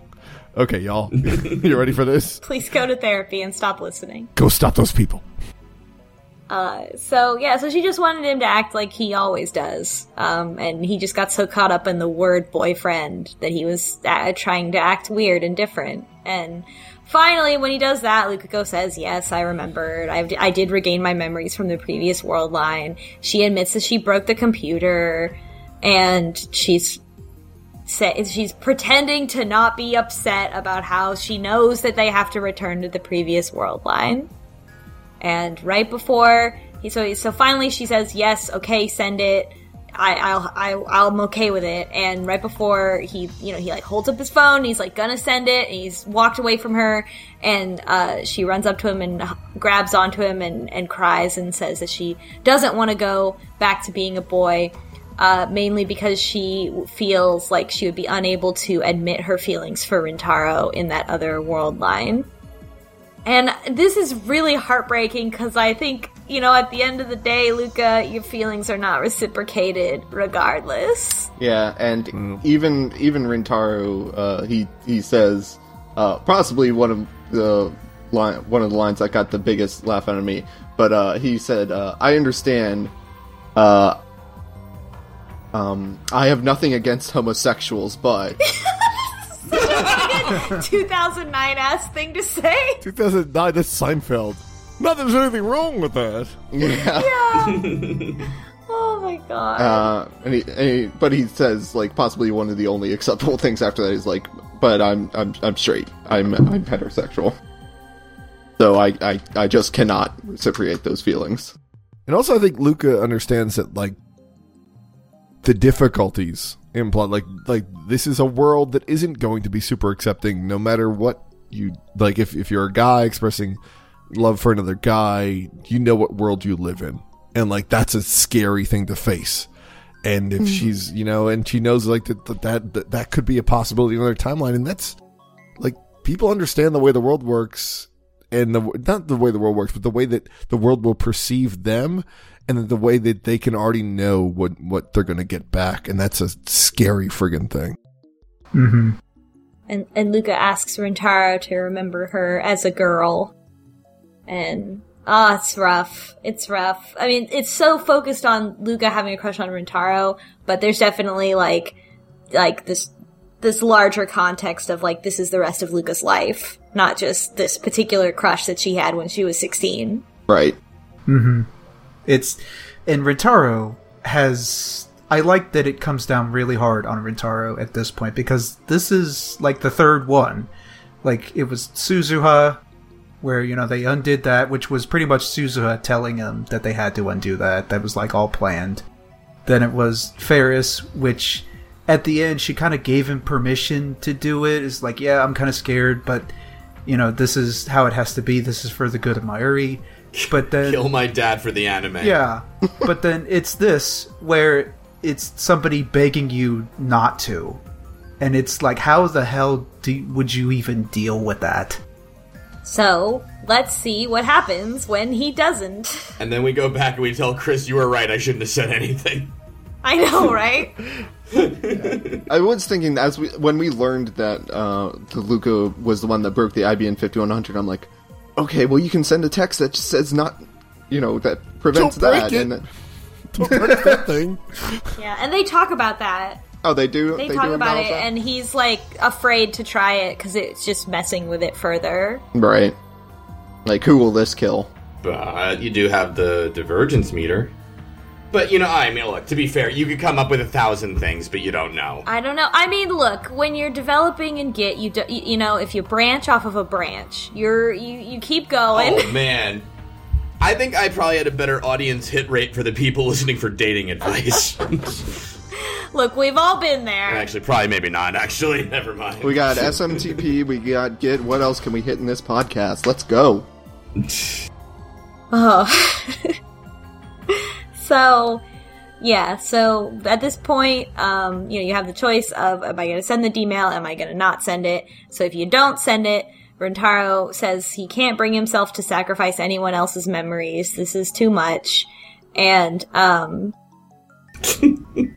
Okay, y'all, you ready for this? Please go to therapy and stop listening. Go stop those people. So she just wanted him to act like he always does, and he just got so caught up in the word boyfriend that he was trying to act weird and different. And finally, when he does that, Lukako says, yes, I remembered. I did regain my memories from the previous world line. She admits that she broke the computer, and she's pretending to not be upset about how she knows that they have to return to the previous world line. And right before... So finally she says, yes, okay, send it. I'm okay with it. And right before he like holds up his phone, and he's like gonna send it, and he's walked away from her, and she runs up to him and grabs onto him and cries and says that she doesn't want to go back to being a boy, mainly because she feels like she would be unable to admit her feelings for Rintaro in that other world line. And this is really heartbreaking because I think, at the end of the day, Luca, your feelings are not reciprocated regardless. Yeah, and even Rintaro, he says, possibly one of the lines that got the biggest laugh out of me, but he said, I understand, I have nothing against homosexuals, but... 2009 ass thing to say. 2009, that's Seinfeld. Not that there's anything wrong with that. Yeah. Oh my god. But he says like possibly one of the only acceptable things after that is like, but I'm straight. I'm heterosexual. So I just cannot reciprocate those feelings. And also, I think Luca understands that like the difficulties. Implied, like this is a world that isn't going to be super accepting no matter what you like. If you're a guy expressing love for another guy, you know what world you live in, and like that's a scary thing to face. And if she's and she knows like that could be a possibility in another timeline, and that's like people understand the way the world works, and not the way the world works, but the way that the world will perceive them. And the way that they can already know what they're going to get back. And that's a scary friggin' thing. Mm-hmm. And Luca asks Rintaro to remember her as a girl. And, it's rough. It's rough. I mean, it's so focused on Luca having a crush on Rintaro. But there's definitely, like this larger context of, like, this is the rest of Luca's life. Not just this particular crush that she had when she was 16. Right. Mm-hmm. And Rintaro I like that it comes down really hard on Rintaro at this point, because this is, like, the third one. Like, it was Suzuha, where, they undid that, which was pretty much Suzuha telling him that they had to undo that. That was, like, all planned. Then it was Faris, which, at the end, she kind of gave him permission to do it. It's like, yeah, I'm kind of scared, but, this is how it has to be. This is for the good of Mayuri. But then kill my dad for the anime. Yeah. But then it's this where it's somebody begging you not to. And it's like, how the hell would you even deal with that? So, let's see what happens when he doesn't. And then we go back and we tell Chris, you were right, I shouldn't have said anything. I know, right? Yeah. I was thinking, when we learned that Luca was the one that broke the IBM 5100, I'm like, okay, well, you can send a text that just says not, that prevents that. Don't break that thing. Yeah, and they talk about that. Oh, they do? They talk about it, and he's, like, afraid to try it because it's just messing with it further. Right. Like, who will this kill? But you do have the divergence meter. But, look, to be fair, you could come up with 1,000 things, but you don't know. I don't know. I mean, look, when you're developing in Git, if you branch off of a branch, you keep going. Oh, man. I think I probably had a better audience hit rate for the people listening for dating advice. Look, we've all been there. Actually, probably maybe not, actually. Never mind. We got SMTP, we got Git. What else can we hit in this podcast? Let's go. Oh. So, yeah, so at this point, you have the choice of, am I going to send the D-mail, am I going to not send it? So if you don't send it, Rintaro says he can't bring himself to sacrifice anyone else's memories. This is too much. And, and he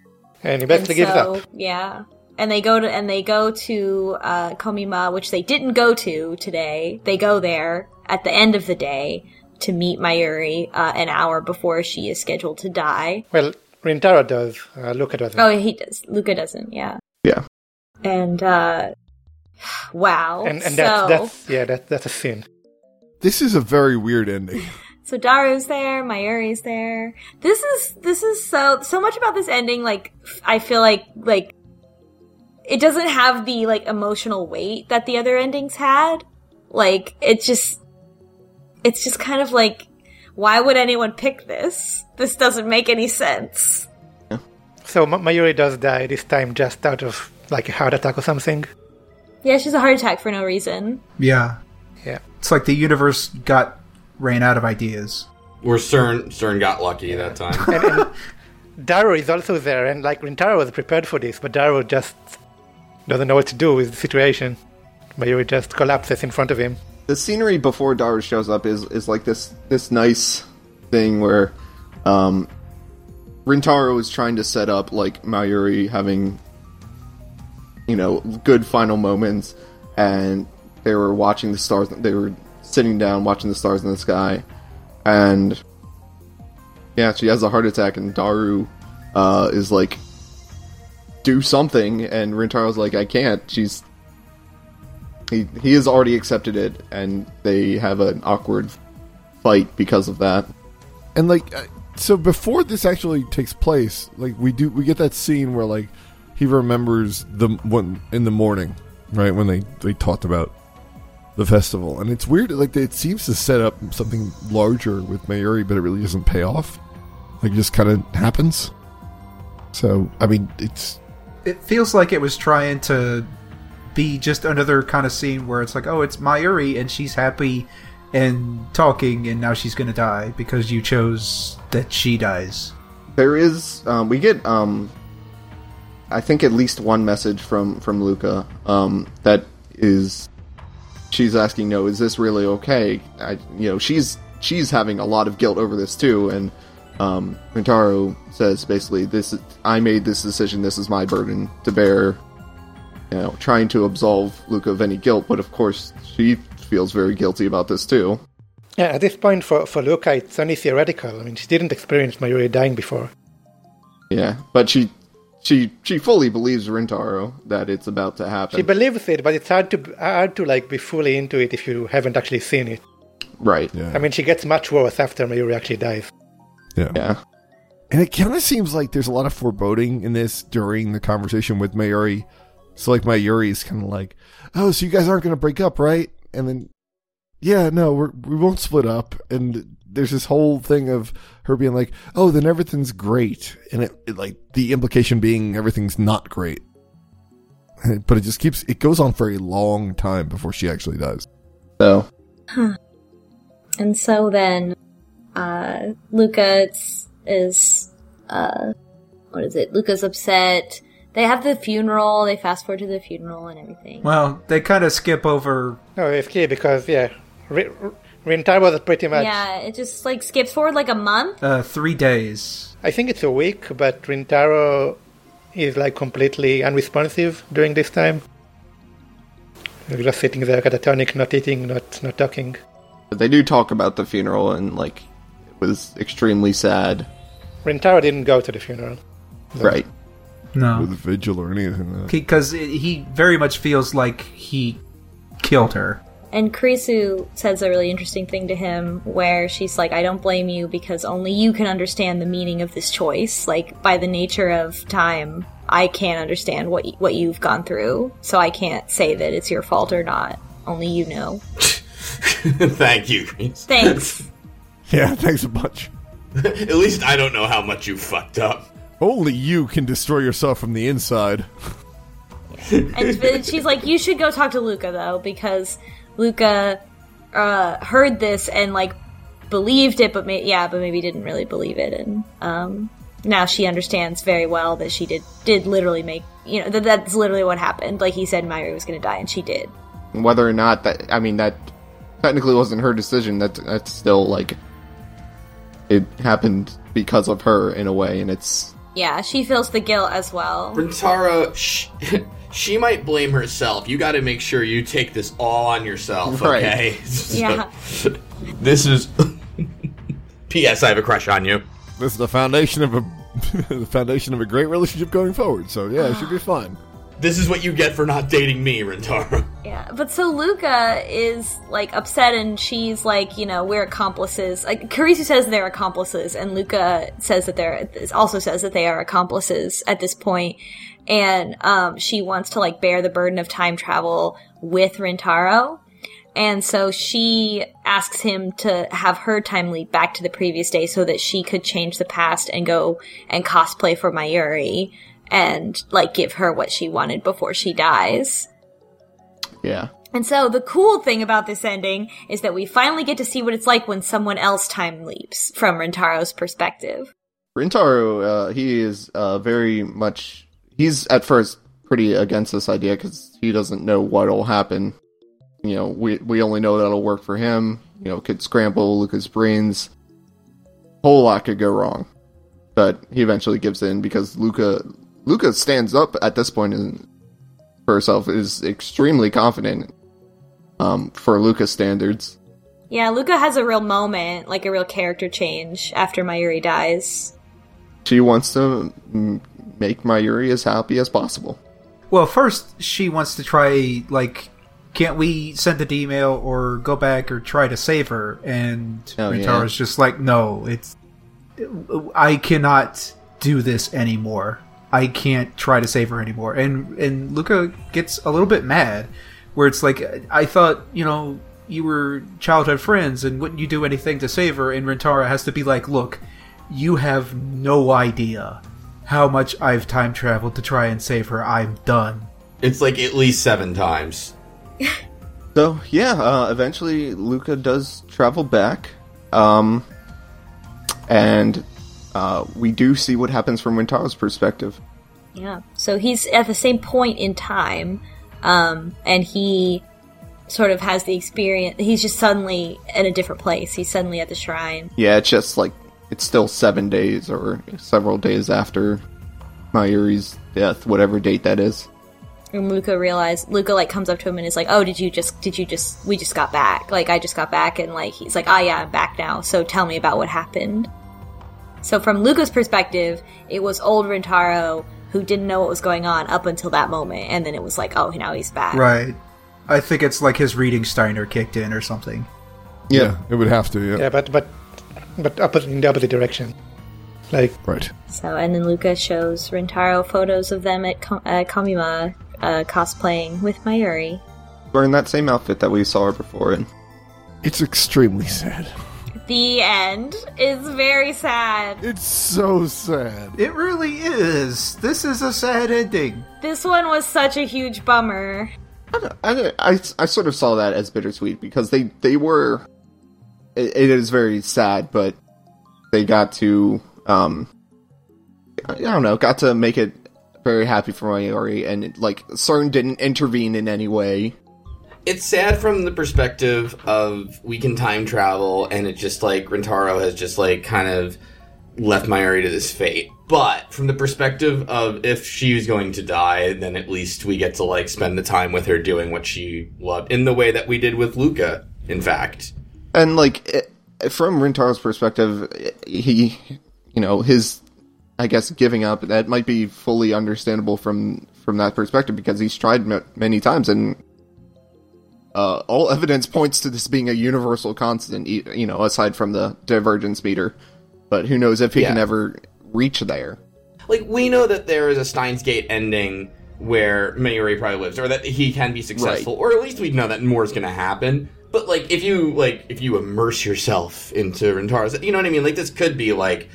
basically gives up. Yeah. And they go to Komiya, which they didn't go to today. They go there at the end of the day to meet Mayuri an hour before she is scheduled to die. Well, Rintaro does. Luca doesn't. Oh, he does. Luca doesn't, yeah. Yeah. And, wow. And so... that's a sin. This is a very weird ending. So Daru's there, Mayuri's there. This is so much about this ending, like, I feel like, it doesn't have the, like, emotional weight that the other endings had. Like, it's just kind of like, why would anyone pick this? This doesn't make any sense. Yeah. So Mayuri does die this time just out of like a heart attack or something. Yeah, she's a heart attack for no reason. Yeah. Yeah. It's like the universe ran out of ideas. Or CERN got lucky that time. and Daru is also there, and like Rintaro was prepared for this, but Daru just doesn't know what to do with the situation. Mayuri just collapses in front of him. The scenery before Daru shows up is like this nice thing where Rintaro is trying to set up like Mayuri having, you know, good final moments, and they were watching the stars. They were sitting down watching the stars in the sky, and yeah, she has a heart attack, and Daru is like, do something, and Rintaro's like, I can't. He has already accepted it, and they have an awkward fight because of that. And like, so before this actually takes place, like we get that scene where like he remembers the one in the morning, right, when they talked about the festival, and it's weird. Like it seems to set up something larger with Mayuri, but it really doesn't pay off. Like it just kind of happens. So I mean, it feels like it was trying to be just another kind of scene where it's like, oh, it's Mayuri and she's happy and talking, and now she's gonna die because you chose that she dies. There is we get I think at least one message from Luca that is. She's asking, no, is this really okay? She's having a lot of guilt over this too, and Rintaro says basically, I made this decision, this is my burden to bear, trying to absolve Luca of any guilt, but of course she feels very guilty about this too. Yeah, at this point for Luca, it's only theoretical. I mean, she didn't experience Mayuri dying before. Yeah, but She fully believes Rintaro that it's about to happen. She believes it, but it's hard to like be fully into it if you haven't actually seen it. Right. Yeah. I mean, she gets much worse after Mayuri actually dies. Yeah. And it kind of seems like there's a lot of foreboding in this during the conversation with Mayuri. So like Mayuri is kind of like, oh, so you guys aren't going to break up, right? And then, yeah, no, we won't split up. And there's this whole thing of her being like, oh, then everything's great. And it like the implication being everything's not great. But it goes on for a long time before she actually does. So. Huh. And so then, Luca what is it? Luca's upset. They have the funeral. They fast forward to the funeral and everything. Well, they kind of skip over. No, it's key because, yeah. Rintaro was pretty much... Yeah, it just, like, skips forward, like, a month? 3 days. I think it's a week, but Rintaro is, like, completely unresponsive during this time. He's just sitting there catatonic, not eating, not talking. But they do talk about the funeral, and, like, it was extremely sad. Rintaro didn't go to the funeral. So. Right. No. With a vigil or anything. Because he very much feels like he killed her. And Kurisu says a really interesting thing to him where she's like, I don't blame you because only you can understand the meaning of this choice. Like, by the nature of time, I can't understand what you've gone through, so I can't say that it's your fault or not. Only you know. Thank you, Kurisu. Thanks. Yeah, thanks a bunch. At least I don't know how much you fucked up. Only you can destroy yourself from the inside. And she's like, you should go talk to Luca, though, because... Luca heard this and like believed it, but maybe didn't really believe it, and now she understands very well that she did literally make that's literally what happened. Like he said, Mayuri was going to die, and she did. Whether or not that, I mean, that technically wasn't her decision. That's still like it happened because of her in a way, and it's she feels the guilt as well. Rintaro. She might blame herself. You gotta make sure you take this all on yourself, okay? Right. Yeah. This is... P.S. I have a crush on you. This is the foundation of a great relationship going forward, so yeah, it should be fun. This is what you get for not dating me, Rintaro. Yeah, but so Luca is, like, upset, and she's like, we're accomplices. Like, Kurisu says they're accomplices, and Luca says that they are accomplices at this point. And she wants to, like, bear the burden of time travel with Rintaro. And so she asks him to have her time leap back to the previous day so that she could change the past and go and cosplay for Mayuri and, like, give her what she wanted before she dies. Yeah. And so the cool thing about this ending is that we finally get to see what it's like when someone else time leaps from Rintaro's perspective. Rintaro, he is very much... He's, at first, pretty against this idea because he doesn't know what'll happen. You know, we only know that'll work for him. You know, could scramble Luca's brains. Whole lot could go wrong. But he eventually gives in because Luca stands up at this point and for herself, is extremely confident for Luca's standards. Yeah, Luca has a real moment, like a real character change after Mayuri dies. She wants to make Mayuri as happy as possible. Well, first she wants to try, like, can't we send the D-mail or go back or try to save her? And Rintaro's just like, no, I cannot do this anymore. I can't try to save her anymore. And Luca gets a little bit mad, where it's like, I thought, you know, you were childhood friends and wouldn't you do anything to save her? And Rintaro has to be like, look, you have no idea how much I've time traveled to try and save her. I'm done. It's like at least 7 times. So, yeah, eventually Luca does travel back. And we do see what happens from Rintaro's perspective. Yeah, so he's at the same point in time, and he sort of has the experience. He's just suddenly in a different place. He's suddenly at the shrine. Yeah, it's just like, it's still 7 days or several days after Mayuri's death, whatever date that is. And Luca like comes up to him and is like, oh, we just got back. Like, I just got back, and like, he's like, yeah, I'm back now. So tell me about what happened. So from Luca's perspective, it was old Rintaro who didn't know what was going on up until that moment. And then it was like, oh, now he's back. Right. I think it's like his Reading Steiner kicked in or something. Yeah, it would have to, yeah. Yeah, but in the opposite direction. Like, right. So, and then Luca shows Rintaro photos of them at Komiya. Cosplaying with Mayuri. We're in that same outfit that we saw her before in. It's extremely sad. The end is very sad. It's so sad. It really is. This is a sad ending. This one was such a huge bummer. I sort of saw that as bittersweet because they were... It is very sad, but they got to... I don't know, got to make it very happy for Mayuri, and, like, CERN didn't intervene in any way. It's sad from the perspective of we can time travel, and it just, like, Rintaro has just, like, kind of left Mayuri to this fate. But from the perspective of if she was going to die, then at least we get to, like, spend the time with her doing what she loved, in the way that we did with Luca, in fact. And, like, from Rintaro's perspective, he, you know, his... I guess giving up, that might be fully understandable from that perspective, because he's tried many times, and all evidence points to this being a universal constant, you know, aside from the divergence meter. But who knows if he can ever reach there. Like, we know that there is a Steins;Gate ending where Mayuri probably lives, or that he can be successful, right. Or at least we know that more is going to happen. But, like, if you immerse yourself into Rintaro's, you know what I mean? Like, this could be, like...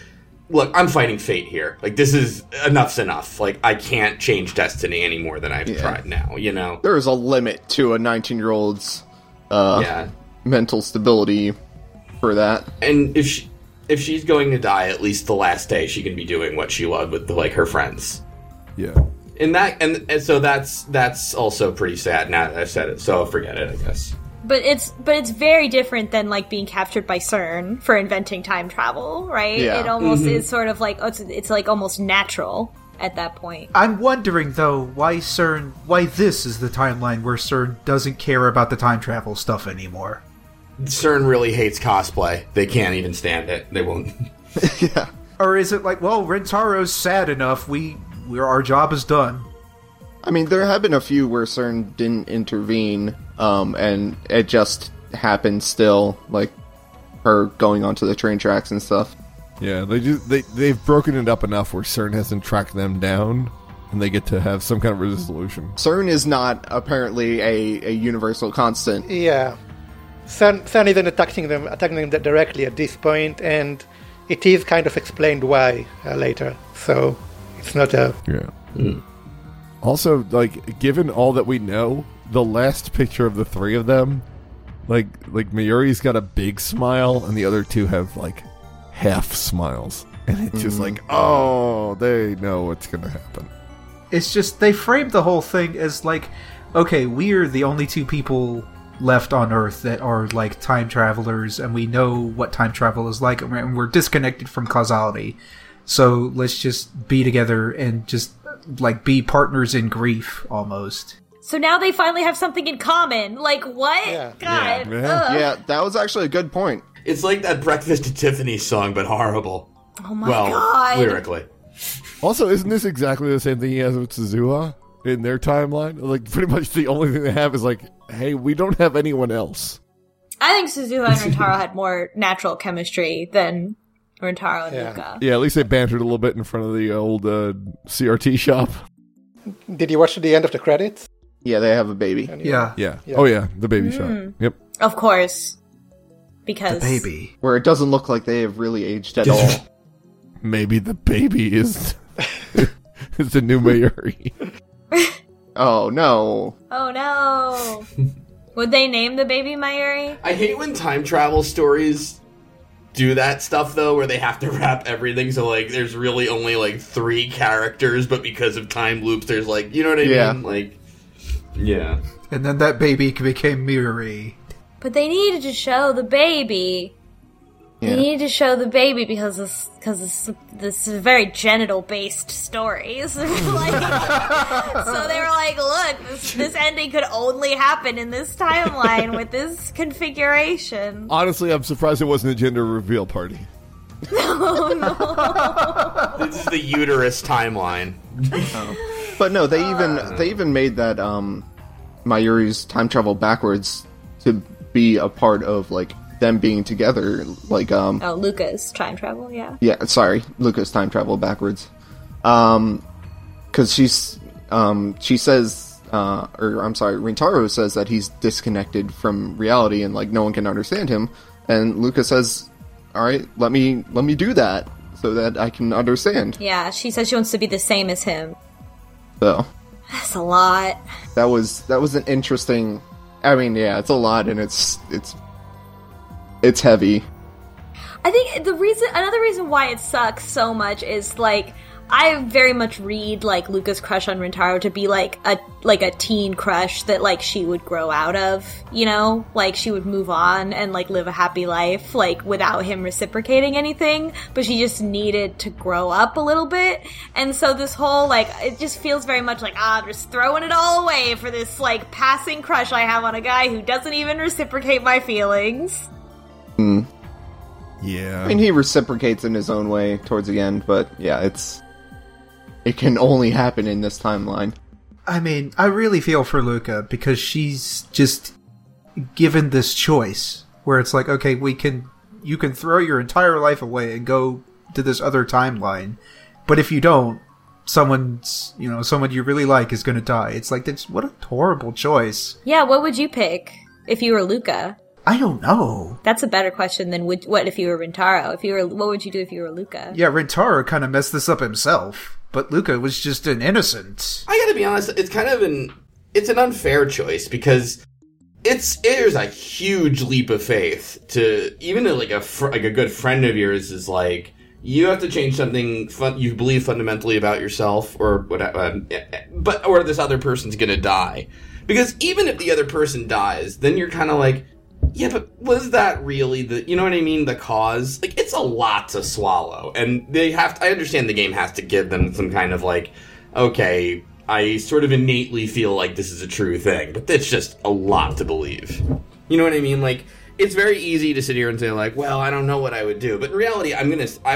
Look, I'm fighting fate here. Like, this is... Enough's enough. Like, I can't change destiny any more than I've tried now, you know? There is a limit to a 19-year-old's mental stability for that. And if she's going to die, at least the last day she can be doing what she loved with, like, her friends. Yeah. And so that's also pretty sad now that I've said it, so forget it, I guess. But it's very different than, like, being captured by CERN for inventing time travel, right? Yeah. It almost is sort of like, it's like almost natural at that point. I'm wondering, though, why this is the timeline where CERN doesn't care about the time travel stuff anymore. CERN really hates cosplay. They can't even stand it. They won't. Yeah. Or is it like, well, Rintaro's sad enough, our job is done. I mean, there have been a few where CERN didn't intervene, and it just happened still, like her going onto the train tracks and stuff. Yeah, they've broken it up enough where CERN hasn't tracked them down, and they get to have some kind of resolution. CERN is not apparently a universal constant. Yeah. CERN isn't attacking them directly at this point, and it is kind of explained why later. So it's not a... Yeah. Mm. Also, like, given all that we know, the last picture of the three of them, like Mayuri's got a big smile, and the other two have, like, half smiles. And it's just like, oh, they know what's going to happen. It's just, they framed the whole thing as, like, okay, we're the only two people left on Earth that are, like, time travelers, and we know what time travel is like, and we're disconnected from causality. So let's just be together and just, like, be partners in grief, almost. So now they finally have something in common. Like, what? Yeah. God. Yeah, that was actually a good point. It's like that Breakfast at Tiffany's song, but horrible. Oh my God. Lyrically. Also, isn't this exactly the same thing he has with Suzuha in their timeline? Like, pretty much the only thing they have is like, hey, we don't have anyone else. I think Suzuha and Rintaro had more natural chemistry than Rintaro and Luca. Yeah, at least they bantered a little bit in front of the old CRT shop. Did you watch the end of the credits? Yeah, they have a baby. Yeah. Oh, yeah, the baby shot. Yep. Of course. Because... The baby. Where it doesn't look like they have really aged at all. Maybe the baby is the new Mayuri. Oh, no. Oh, no. Would they name the baby Mayuri? I hate when time travel stories do that stuff, though, where they have to wrap everything. So, like, there's really only, like, three characters, but because of time loops, there's, like, you know what I mean? Like, yeah. And then that baby became Mayuri. But they needed to show the baby. Yeah. They needed to show the baby because this is a very genital-based story. So, like, so they were like, look, this ending could only happen in this timeline with this configuration. Honestly, I'm surprised it wasn't a gender reveal party. Oh, no. This is the uterus timeline. Oh. But no, they even made that Mayuri's time travel backwards to be a part of, like, them being together, like, Luca's time travel, Luca's time travel backwards, because Rintaro says that he's disconnected from reality and, like, no one can understand him, and Luca says, all right, let me do that so that I can understand. Yeah, she says she wants to be the same as him. So that's a lot. That was an interesting, I mean, yeah, it's a lot, and it's heavy. I think another reason why it sucks so much is, like, I very much read, like, Luca's crush on Rintaro to be, like, a teen crush that, like, she would grow out of, you know? Like, she would move on and, like, live a happy life, like, without him reciprocating anything, but she just needed to grow up a little bit. And so this whole, like, it just feels very much like, I'm just throwing it all away for this, like, passing crush I have on a guy who doesn't even reciprocate my feelings. Mm. Yeah. I mean, he reciprocates in his own way towards the end, but yeah, it can only happen in this timeline. I mean, I really feel for Luca because she's just given this choice where it's like, okay, you can throw your entire life away and go to this other timeline, but if you don't, someone you really like is going to die. It's like, what a horrible choice. Yeah, what would you pick if you were Luca? I don't know. That's a better question than what if you were Rintaro? What would you do if you were Luca? Yeah, Rintaro kind of messed this up himself, but Luca was just an innocent. I gotta be honest, it's kind of an unfair choice because there's a huge leap of faith to even like a good friend of yours is like, you have to change something you believe fundamentally about yourself or whatever, or this other person's gonna die. Because even if the other person dies, then you're kind of like, yeah, but was that really the, you know what I mean, the cause? Like, it's a lot to swallow, and they have to, I understand the game has to give them some kind of, like, okay, I sort of innately feel like this is a true thing, but it's just a lot to believe. You know what I mean? Like, it's very easy to sit here and say, like, well, I don't know what I would do, but in reality, I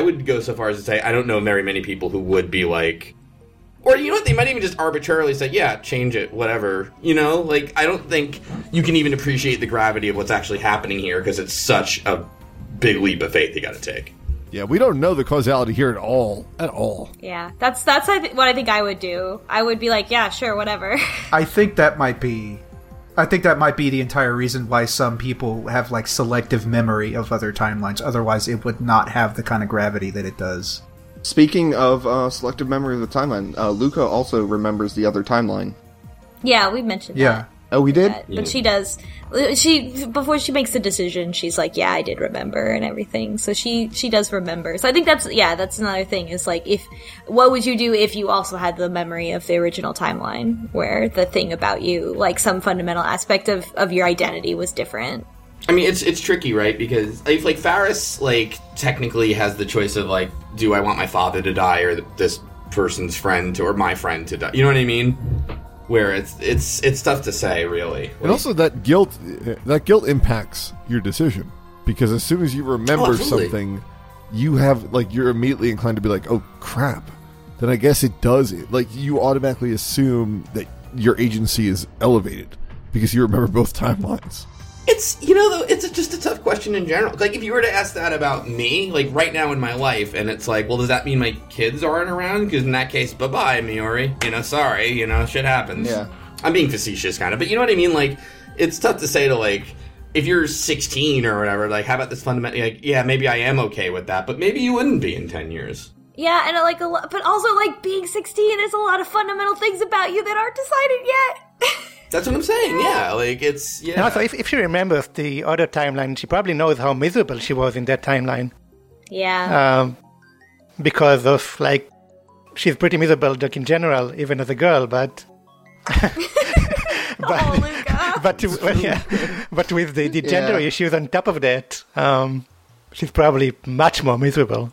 would go so far as to say I don't know very many people who would be like, or, you know what, they might even just arbitrarily say, yeah, change it, whatever. You know, like, I don't think you can even appreciate the gravity of what's actually happening here because it's such a big leap of faith you got to take. Yeah, we don't know the causality here at all. At all. Yeah, that's what I think I would do. I would be like, yeah, sure, whatever. I think that might be I think that might be the entire reason why some people have, like, selective memory of other timelines. Otherwise, it would not have the kind of gravity that it does. Speaking of selective memory of the timeline, Luca also remembers the other timeline. Yeah, we mentioned that. Oh, we did? Yeah. But she does. She before she makes the decision, she's like, yeah, I did remember and everything. So she does remember. So I think that's another thing is, like, what would you do if you also had the memory of the original timeline where the thing about you, like, some fundamental aspect of your identity was different? I mean, it's tricky, right? Because, like, Faris, like, technically has the choice of, like, do I want my father to die or this person's friend to, or my friend to die? You know what I mean? Where it's tough to say, really. Like, and also that guilt impacts your decision, because as soon as you remember something, you have, like, you're immediately inclined to be like, oh crap, then I guess it does it. Like, you automatically assume that your agency is elevated because you remember both timelines. It's, you know, though, it's just a tough question in general. Like, if you were to ask that about me, like, right now in my life, and it's like, well, does that mean my kids aren't around? Because in that case, bye-bye, Mayuri. You know, sorry, you know, shit happens. Yeah. I'm being facetious, kind of, but you know what I mean? Like, it's tough to say to, like, if you're 16 or whatever, like, how about this fundamental, like, yeah, maybe I am okay with that, but maybe you wouldn't be in 10 years. Yeah, and, like, but also, like, being 16, there's a lot of fundamental things about you that aren't decided yet. That's what I'm saying, yeah. Like, it's, yeah. And also, if she remembers the other timeline, she probably knows how miserable she was in that timeline. Yeah. Because of, like, she's pretty miserable, like, in general, even as a girl, but... but with the gender issues on top of that, she's probably much more miserable.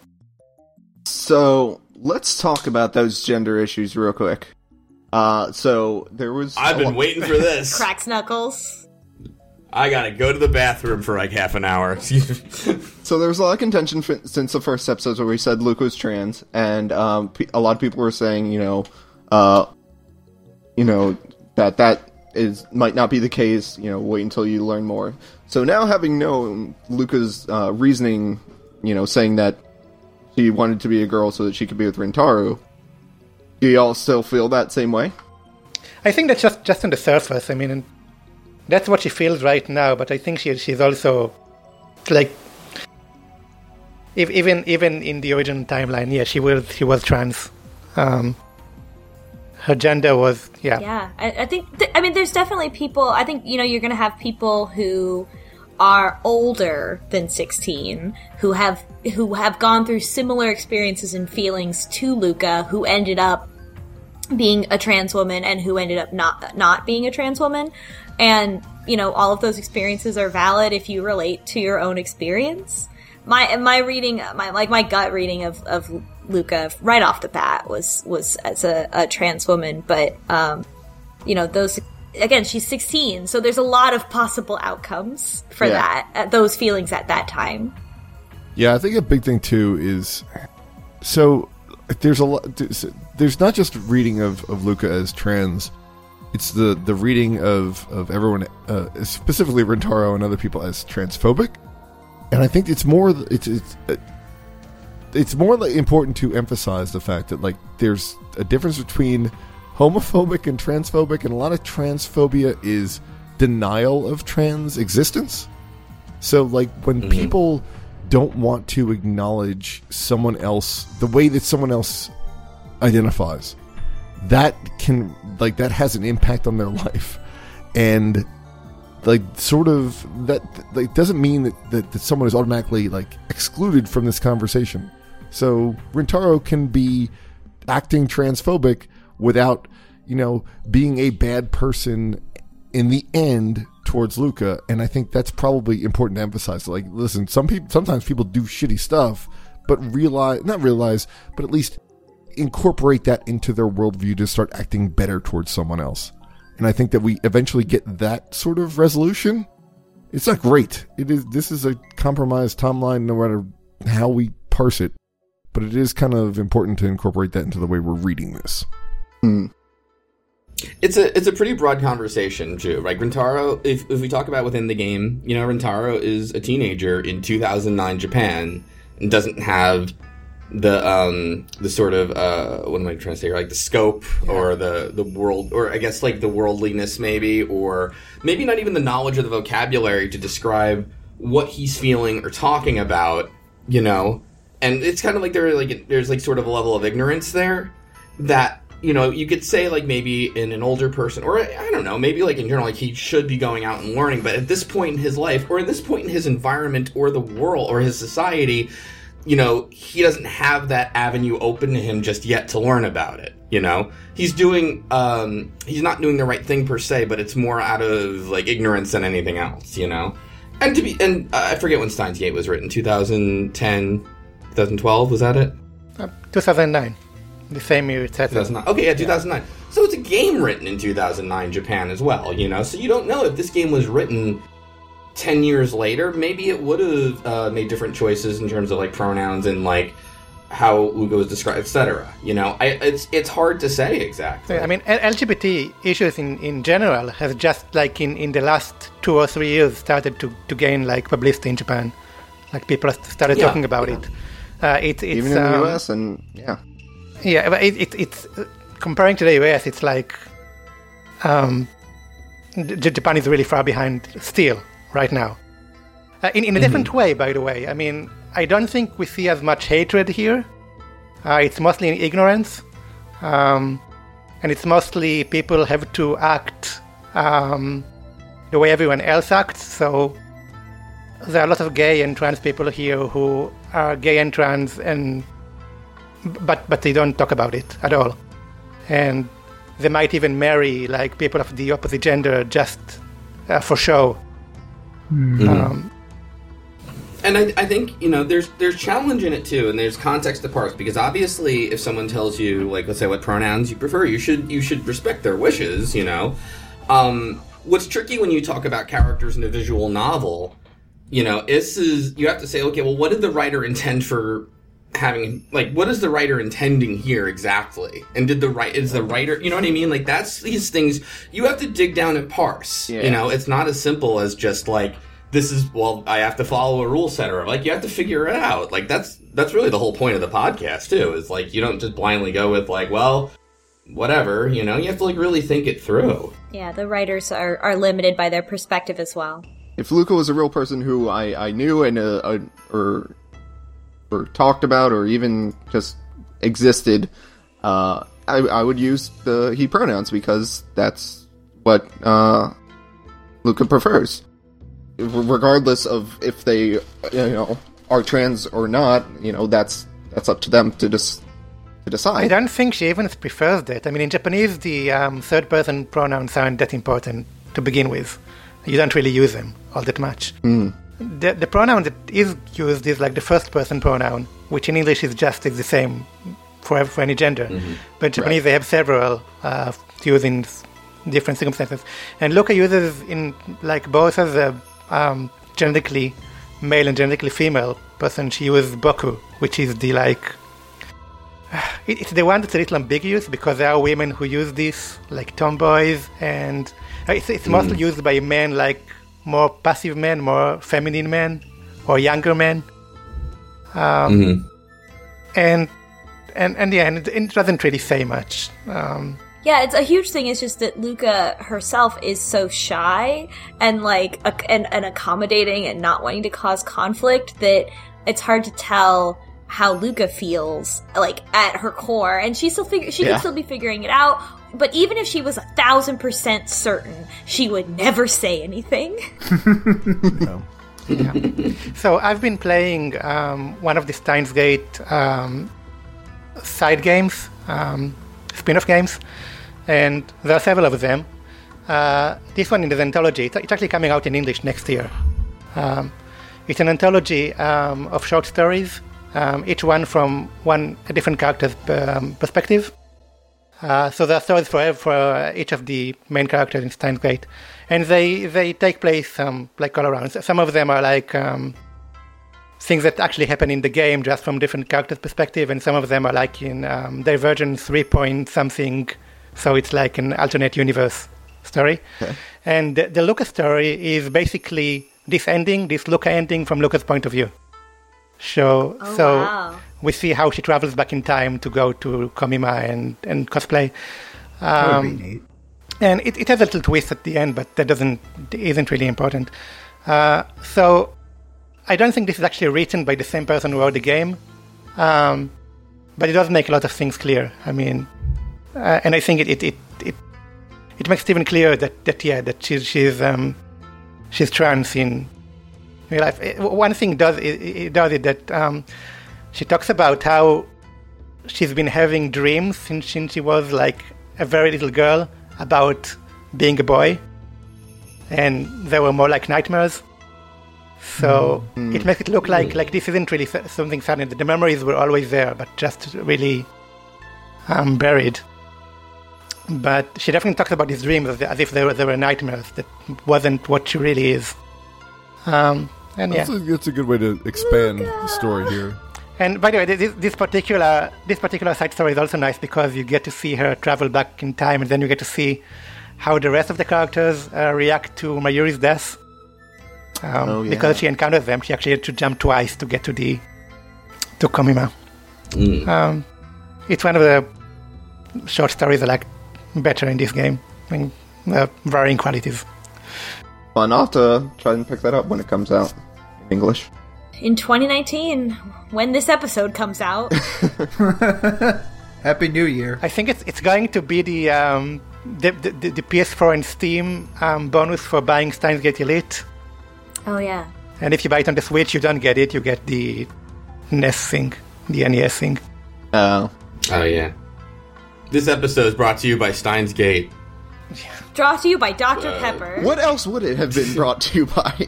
So, let's talk about those gender issues real quick. So there was... I've been waiting for this. Cracks knuckles. I gotta go to the bathroom for like half an hour. So there was a lot of contention since the first episodes where we said Luke was trans, and a lot of people were saying, that might not be the case. You know, wait until you learn more. So now, having known Luca's reasoning, you know, saying that she wanted to be a girl so that she could be with Rintaro. Do y'all still feel that same way? I think that's just on the surface. I mean, that's what she feels right now, but I think she's also, like, even in the original timeline, yeah, she was trans. Her gender was, yeah. Yeah, I think, there's definitely people, I think, you know, you're going to have people who are older than 16 who have gone through similar experiences and feelings to Luca, who ended up being a trans woman and who ended up not being a trans woman, and you know, all of those experiences are valid if you relate to your own experience. My gut reading of Luca right off the bat was as a trans woman, but you know, those. Again, she's 16, so there's a lot of possible outcomes for those feelings at that time. Yeah, I think a big thing too is, so there's a lot. There's not just reading of Luca as trans; it's the reading of everyone, specifically Rintaro and other people, as transphobic. And I think it's more like important to emphasize the fact that, like, there's a difference between homophobic and transphobic, and a lot of transphobia is denial of trans existence. So, like, when people don't want to acknowledge someone else, the way that someone else identifies, that has an impact on their life. And, like, sort of, that, like, doesn't mean that someone is automatically, like, excluded from this conversation. So, Rintaro can be acting transphobic without, you know, being a bad person in the end towards Luca. And I think that's probably important to emphasize. Like, listen, sometimes people do shitty stuff, but but at least incorporate that into their worldview to start acting better towards someone else. And I think that we eventually get that sort of resolution. It's not great. This is a compromised timeline, no matter how we parse it, but it is kind of important to incorporate that into the way we're reading this. Mm. It's a pretty broad conversation too, right? Rintaro, if we talk about within the game, you know, Rintaro is a teenager in 2009 Japan and doesn't have the sort of what am I trying to say here? Like the scope or the world, or I guess like the worldliness maybe, or maybe not even the knowledge or the vocabulary to describe what he's feeling or talking about, you know. And it's kind of like there's sort of a level of ignorance there that, you know, you could say like maybe in an older person, or I don't know, maybe like in general, like he should be going out and learning, but at this point in his life, or at this point in his environment or the world or his society, you know, he doesn't have that avenue open to him just yet to learn about it, you know? He's doing, he's not doing the right thing per se, but it's more out of like ignorance than anything else, you know? And I forget when Steins;Gate was written, 2010, 2012, was that it? 2009. The same year it's at 2009. Okay, yeah, 2009. Yeah. So it's a game written in 2009 Japan as well, you know? So you don't know if this game was written 10 years later, maybe it would have made different choices in terms of, like, pronouns and, like, how Luca was described, etc. You know, it's hard to say exactly. I mean, LGBT issues in general has just, like, in the last 2 or 3 years started to gain, like, publicity in Japan. Like, people started talking about it. It's even in the US, and yeah, but it's comparing to the US, it's like Japan is really far behind still right now. In a different way, by the way. I mean, I don't think we see as much hatred here. It's mostly in ignorance. And it's mostly people have to act the way everyone else acts. So there are a lot of gay and trans people here who are gay and trans, but they don't talk about it at all. And they might even marry, like, people of the opposite gender just for show. Mm-hmm. And I think, you know, there's challenge in it too, and there's context to parse, because obviously if someone tells you, like, let's say what pronouns you prefer, you should respect their wishes, you know. What's tricky when you talk about characters in a visual novel, you know, you have to say, okay, well, what did the writer intend for having, like, what is the writer intending here exactly? And is the writer, you know what I mean? Like, that's these things you have to dig down and parse. Yeah. You know, it's not as simple as just like, this is, well, I have to follow a rule set, or like, you have to figure it out. Like, that's really the whole point of the podcast too, is like, you don't just blindly go with like, well, whatever, you know, you have to like really think it through. Yeah, the writers are limited by their perspective as well. If Luca was a real person who I knew and or talked about, or even just existed, I would use the he pronouns, because that's what Luca prefers, regardless of if they, you know, are trans or not. You know, that's up to them to decide. I don't think she even prefers that. I mean, in Japanese, the third person pronouns aren't that important to begin with. You don't really use them all that much. Mm. The pronoun that is used is like the first person pronoun, which in English is just the same for any gender. Mm-hmm. But in Japanese, they have several to use in different circumstances. And Luca uses in, like, both as a genetically male and genetically female person. She uses boku, which is the, like, it's the one that's a little ambiguous, because there are women who use this, like tomboys, and it's mostly used by men, like, more passive men, more feminine men, or younger men, and yeah, and it doesn't really say much. Yeah, it's a huge thing. It's just that Luca herself is so shy and like and accommodating and not wanting to cause conflict that it's hard to tell how Luca feels, like, at her core, and she could still be figuring it out. But even if she was 1,000% certain, she would never say anything. No. Yeah. So I've been playing one of the Steins;Gate side games, spin-off games, and there are several of them. This one is an anthology. It's actually coming out in English next year. It's an anthology of short stories, each one from a different character's perspective. So there are stories for each of the main characters in Steins;Gate, and they take place like all around. Some of them are like things that actually happen in the game, just from different characters' perspective, and some of them are like in Divergence 3 point something, so it's like an alternate universe story. Okay. And the Luca story is basically this Luca ending from Luca's point of view. So we see how she travels back in time to go to Komiya and cosplay. That would be neat. And it has a little twist at the end, but that isn't really important. So I don't think this is actually written by the same person who wrote the game, but it does make a lot of things clear. I mean, and I think it makes it even clearer that she's trans in real life. One thing it does is that she talks about how she's been having dreams since she was like a very little girl about being a boy, and they were more like nightmares. So it makes it look like this isn't really something sudden. The memories were always there, but just really buried. But she definitely talks about these dreams as if they were nightmares. That wasn't what she really is. That's a good way to expand the story here. And by the way, this particular side story is also nice because you get to see her travel back in time, and then you get to see how the rest of the characters react to Mayuri's death. Because she encounters them, she actually had to jump twice to get to Komiya. It's one of the short stories I like better in this game. I mean, varying qualities. Well, I'll have to try and pick that up when it comes out in English. In 2019, when this episode comes out. Happy New Year. I think it's going to be the PS4 and Steam bonus for buying Steins;Gate Elite. Oh, yeah. And if you buy it on the Switch, you don't get it. You get the NES thing. Oh. Oh, yeah. This episode is brought to you by Steins;Gate. Yeah. Brought to you by Dr. Pepper. What else would it have been brought to you by?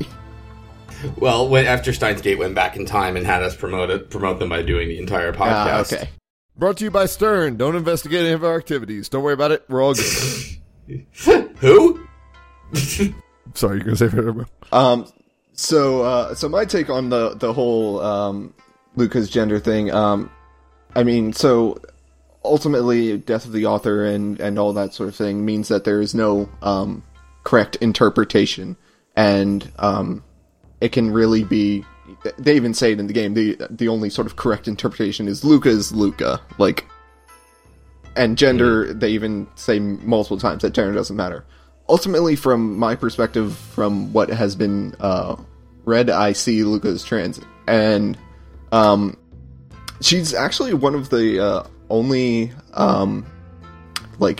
Well, after Steins;Gate went back in time and had us promote them by doing the entire podcast. Okay. Brought to you by Stern. Don't investigate any of our activities. Don't worry about it. We're all good. Who? Sorry, you're going to say forever. So my take on the whole Luca's gender thing, I mean, so ultimately death of the author and all that sort of thing means that there is no correct interpretation, and it can really be, they even say it in the game, the only sort of correct interpretation is Luca. Like, and gender, they even say multiple times that gender doesn't matter. Ultimately, from my perspective, from what has been read, I see Luca as trans, and she's actually one of the only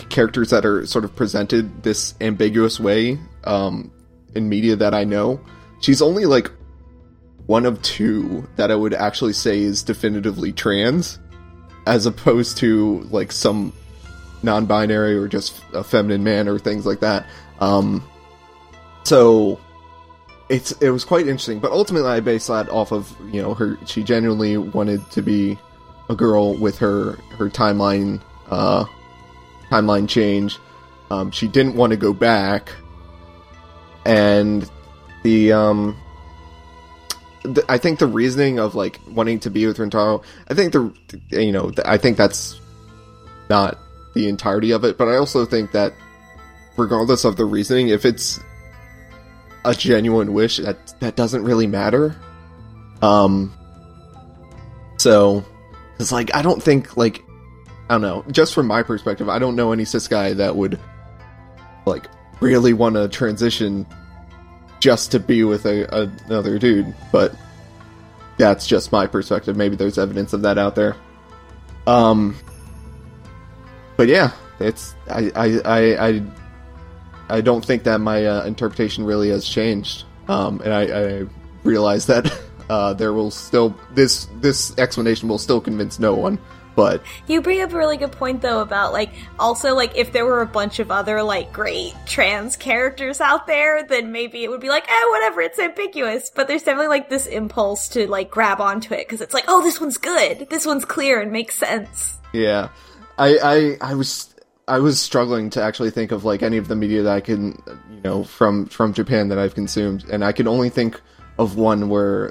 characters that are sort of presented this ambiguous way in media that I know. She's only one of two that I would actually say is definitively trans, as opposed to some non-binary or just a feminine man or things like that. So it was quite interesting, but ultimately I based that off of she genuinely wanted to be a girl with her timeline change. She didn't want to go back, and I think the reasoning of wanting to be with Rintaro, I think that's not the entirety of it, but I also think that regardless of the reasoning, if it's a genuine wish, that doesn't really matter. So it's I don't think I don't know, just from my perspective, I don't know any cis guy that would really want to transition just to be with another dude, but that's just my perspective. Maybe there's evidence of that out there. But yeah, it's I don't think that my interpretation really has changed, and I realize that there will still this explanation will still convince no one. But you bring up a really good point though about also if there were a bunch of other great trans characters out there, then maybe it would be whatever, it's ambiguous. But there's definitely this impulse to grab onto it because it's this one's good, this one's clear and makes sense. Yeah. I was struggling to actually think of any of the media that I can from Japan that I've consumed, and I could only think of one where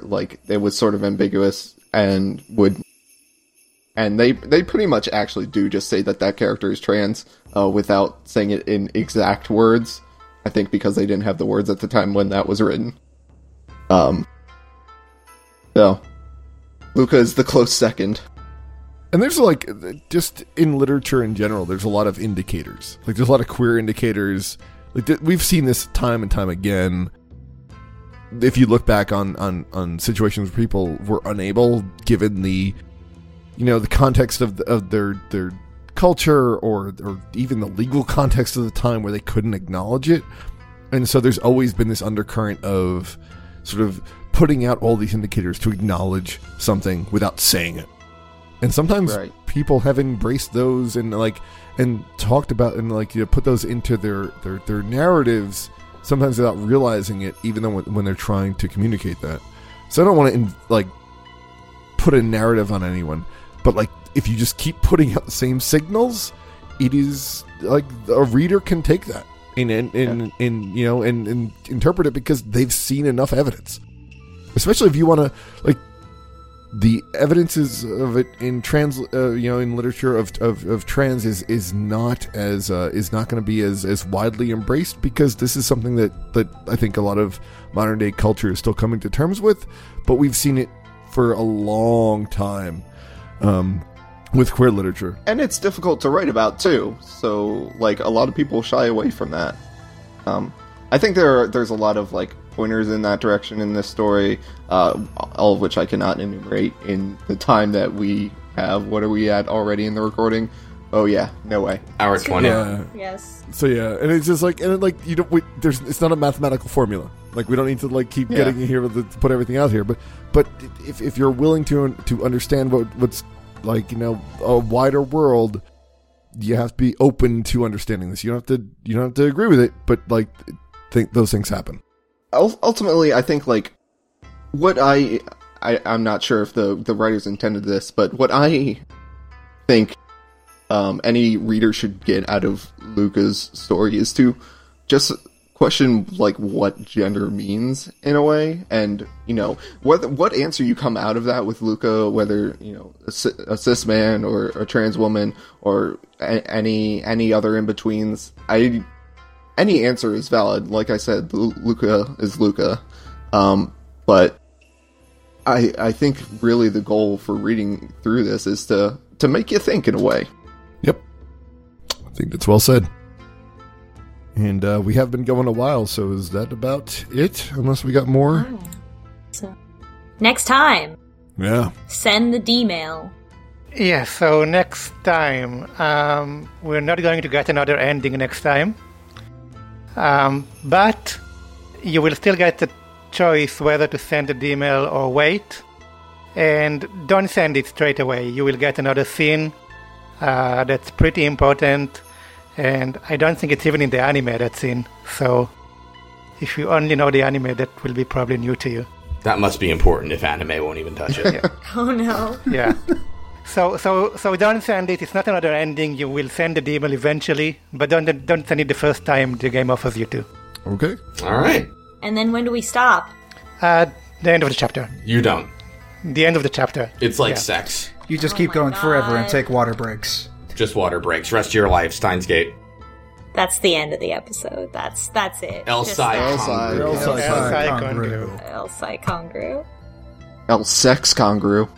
it was sort of ambiguous and they pretty much actually do just say that character is trans without saying it in exact words. I think because they didn't have the words at the time when that was written. So Luca is the close second. And there's, like, just in literature in general, there's a lot of indicators. Like, there's a lot of queer indicators. Like, we've seen this time and time again. If you look back on situations where people were unable, given the, you know, the context of their culture or even the legal context of the time where they couldn't acknowledge it. And so there's always been this undercurrent of sort of putting out all these indicators to acknowledge something without saying it. And sometimes people have embraced those and talked about and put those into their narratives, sometimes without realizing it, even though when they're trying to communicate that. So I don't want to put a narrative on anyone, but if you just keep putting out the same signals, it is a reader can take that and interpret it because they've seen enough evidence. Especially if you want to the evidences of it in trans, in literature of trans is not as is not going to be as widely embraced, because this is something that I think a lot of modern day culture is still coming to terms with. But we've seen it for a long time with queer literature, and it's difficult to write about too. So a lot of people shy away from that. I think there's a lot of pointers in that direction in this story, all of which I cannot enumerate in the time that we have. What are we at already in the recording? Oh yeah, no way. Hour 20. Yes. So yeah, and it's just you don't. It's not a mathematical formula. We don't need to keep getting here to put everything out here. But if you're willing to understand what's a wider world, you have to be open to understanding this. You don't have to agree with it, but think those things happen. Ultimately, I think, what I'm not sure if the writers intended this, but what I think any reader should get out of Luca's story is to just question, what gender means, in a way, and, what answer you come out of that with Luca, whether, a cis man or a trans woman or any other in-betweens, any answer is valid. Like I said, Luca is Luca. But I think really the goal for reading through this is to make you think in a way. Yep. I think that's well said. And we have been going a while, so is that about it? Unless we got more? Oh. So, next time. Yeah. Send the D-mail. Yeah, so next time. We're not going to get another ending next time. But you will still get the choice whether to send a D-mail or wait. And don't send it straight away. You will get another scene that's pretty important. And I don't think it's even in the anime, that scene. So if you only know the anime, that will be probably new to you. That must be important if anime won't even touch it. Yeah. Oh, no. Yeah. So don't send it. It's not another ending. You will send the D-mail eventually, but don't send it the first time the game offers you to. Okay. All right. And then when do we stop? The end of the chapter. You don't. The end of the chapter. It's sex. You just keep going forever and take water breaks. Just water breaks. Rest of your life. Steins;Gate. That's the end of the episode. That's it. Elsai Congru. Elsai Congru. El Sex Congru.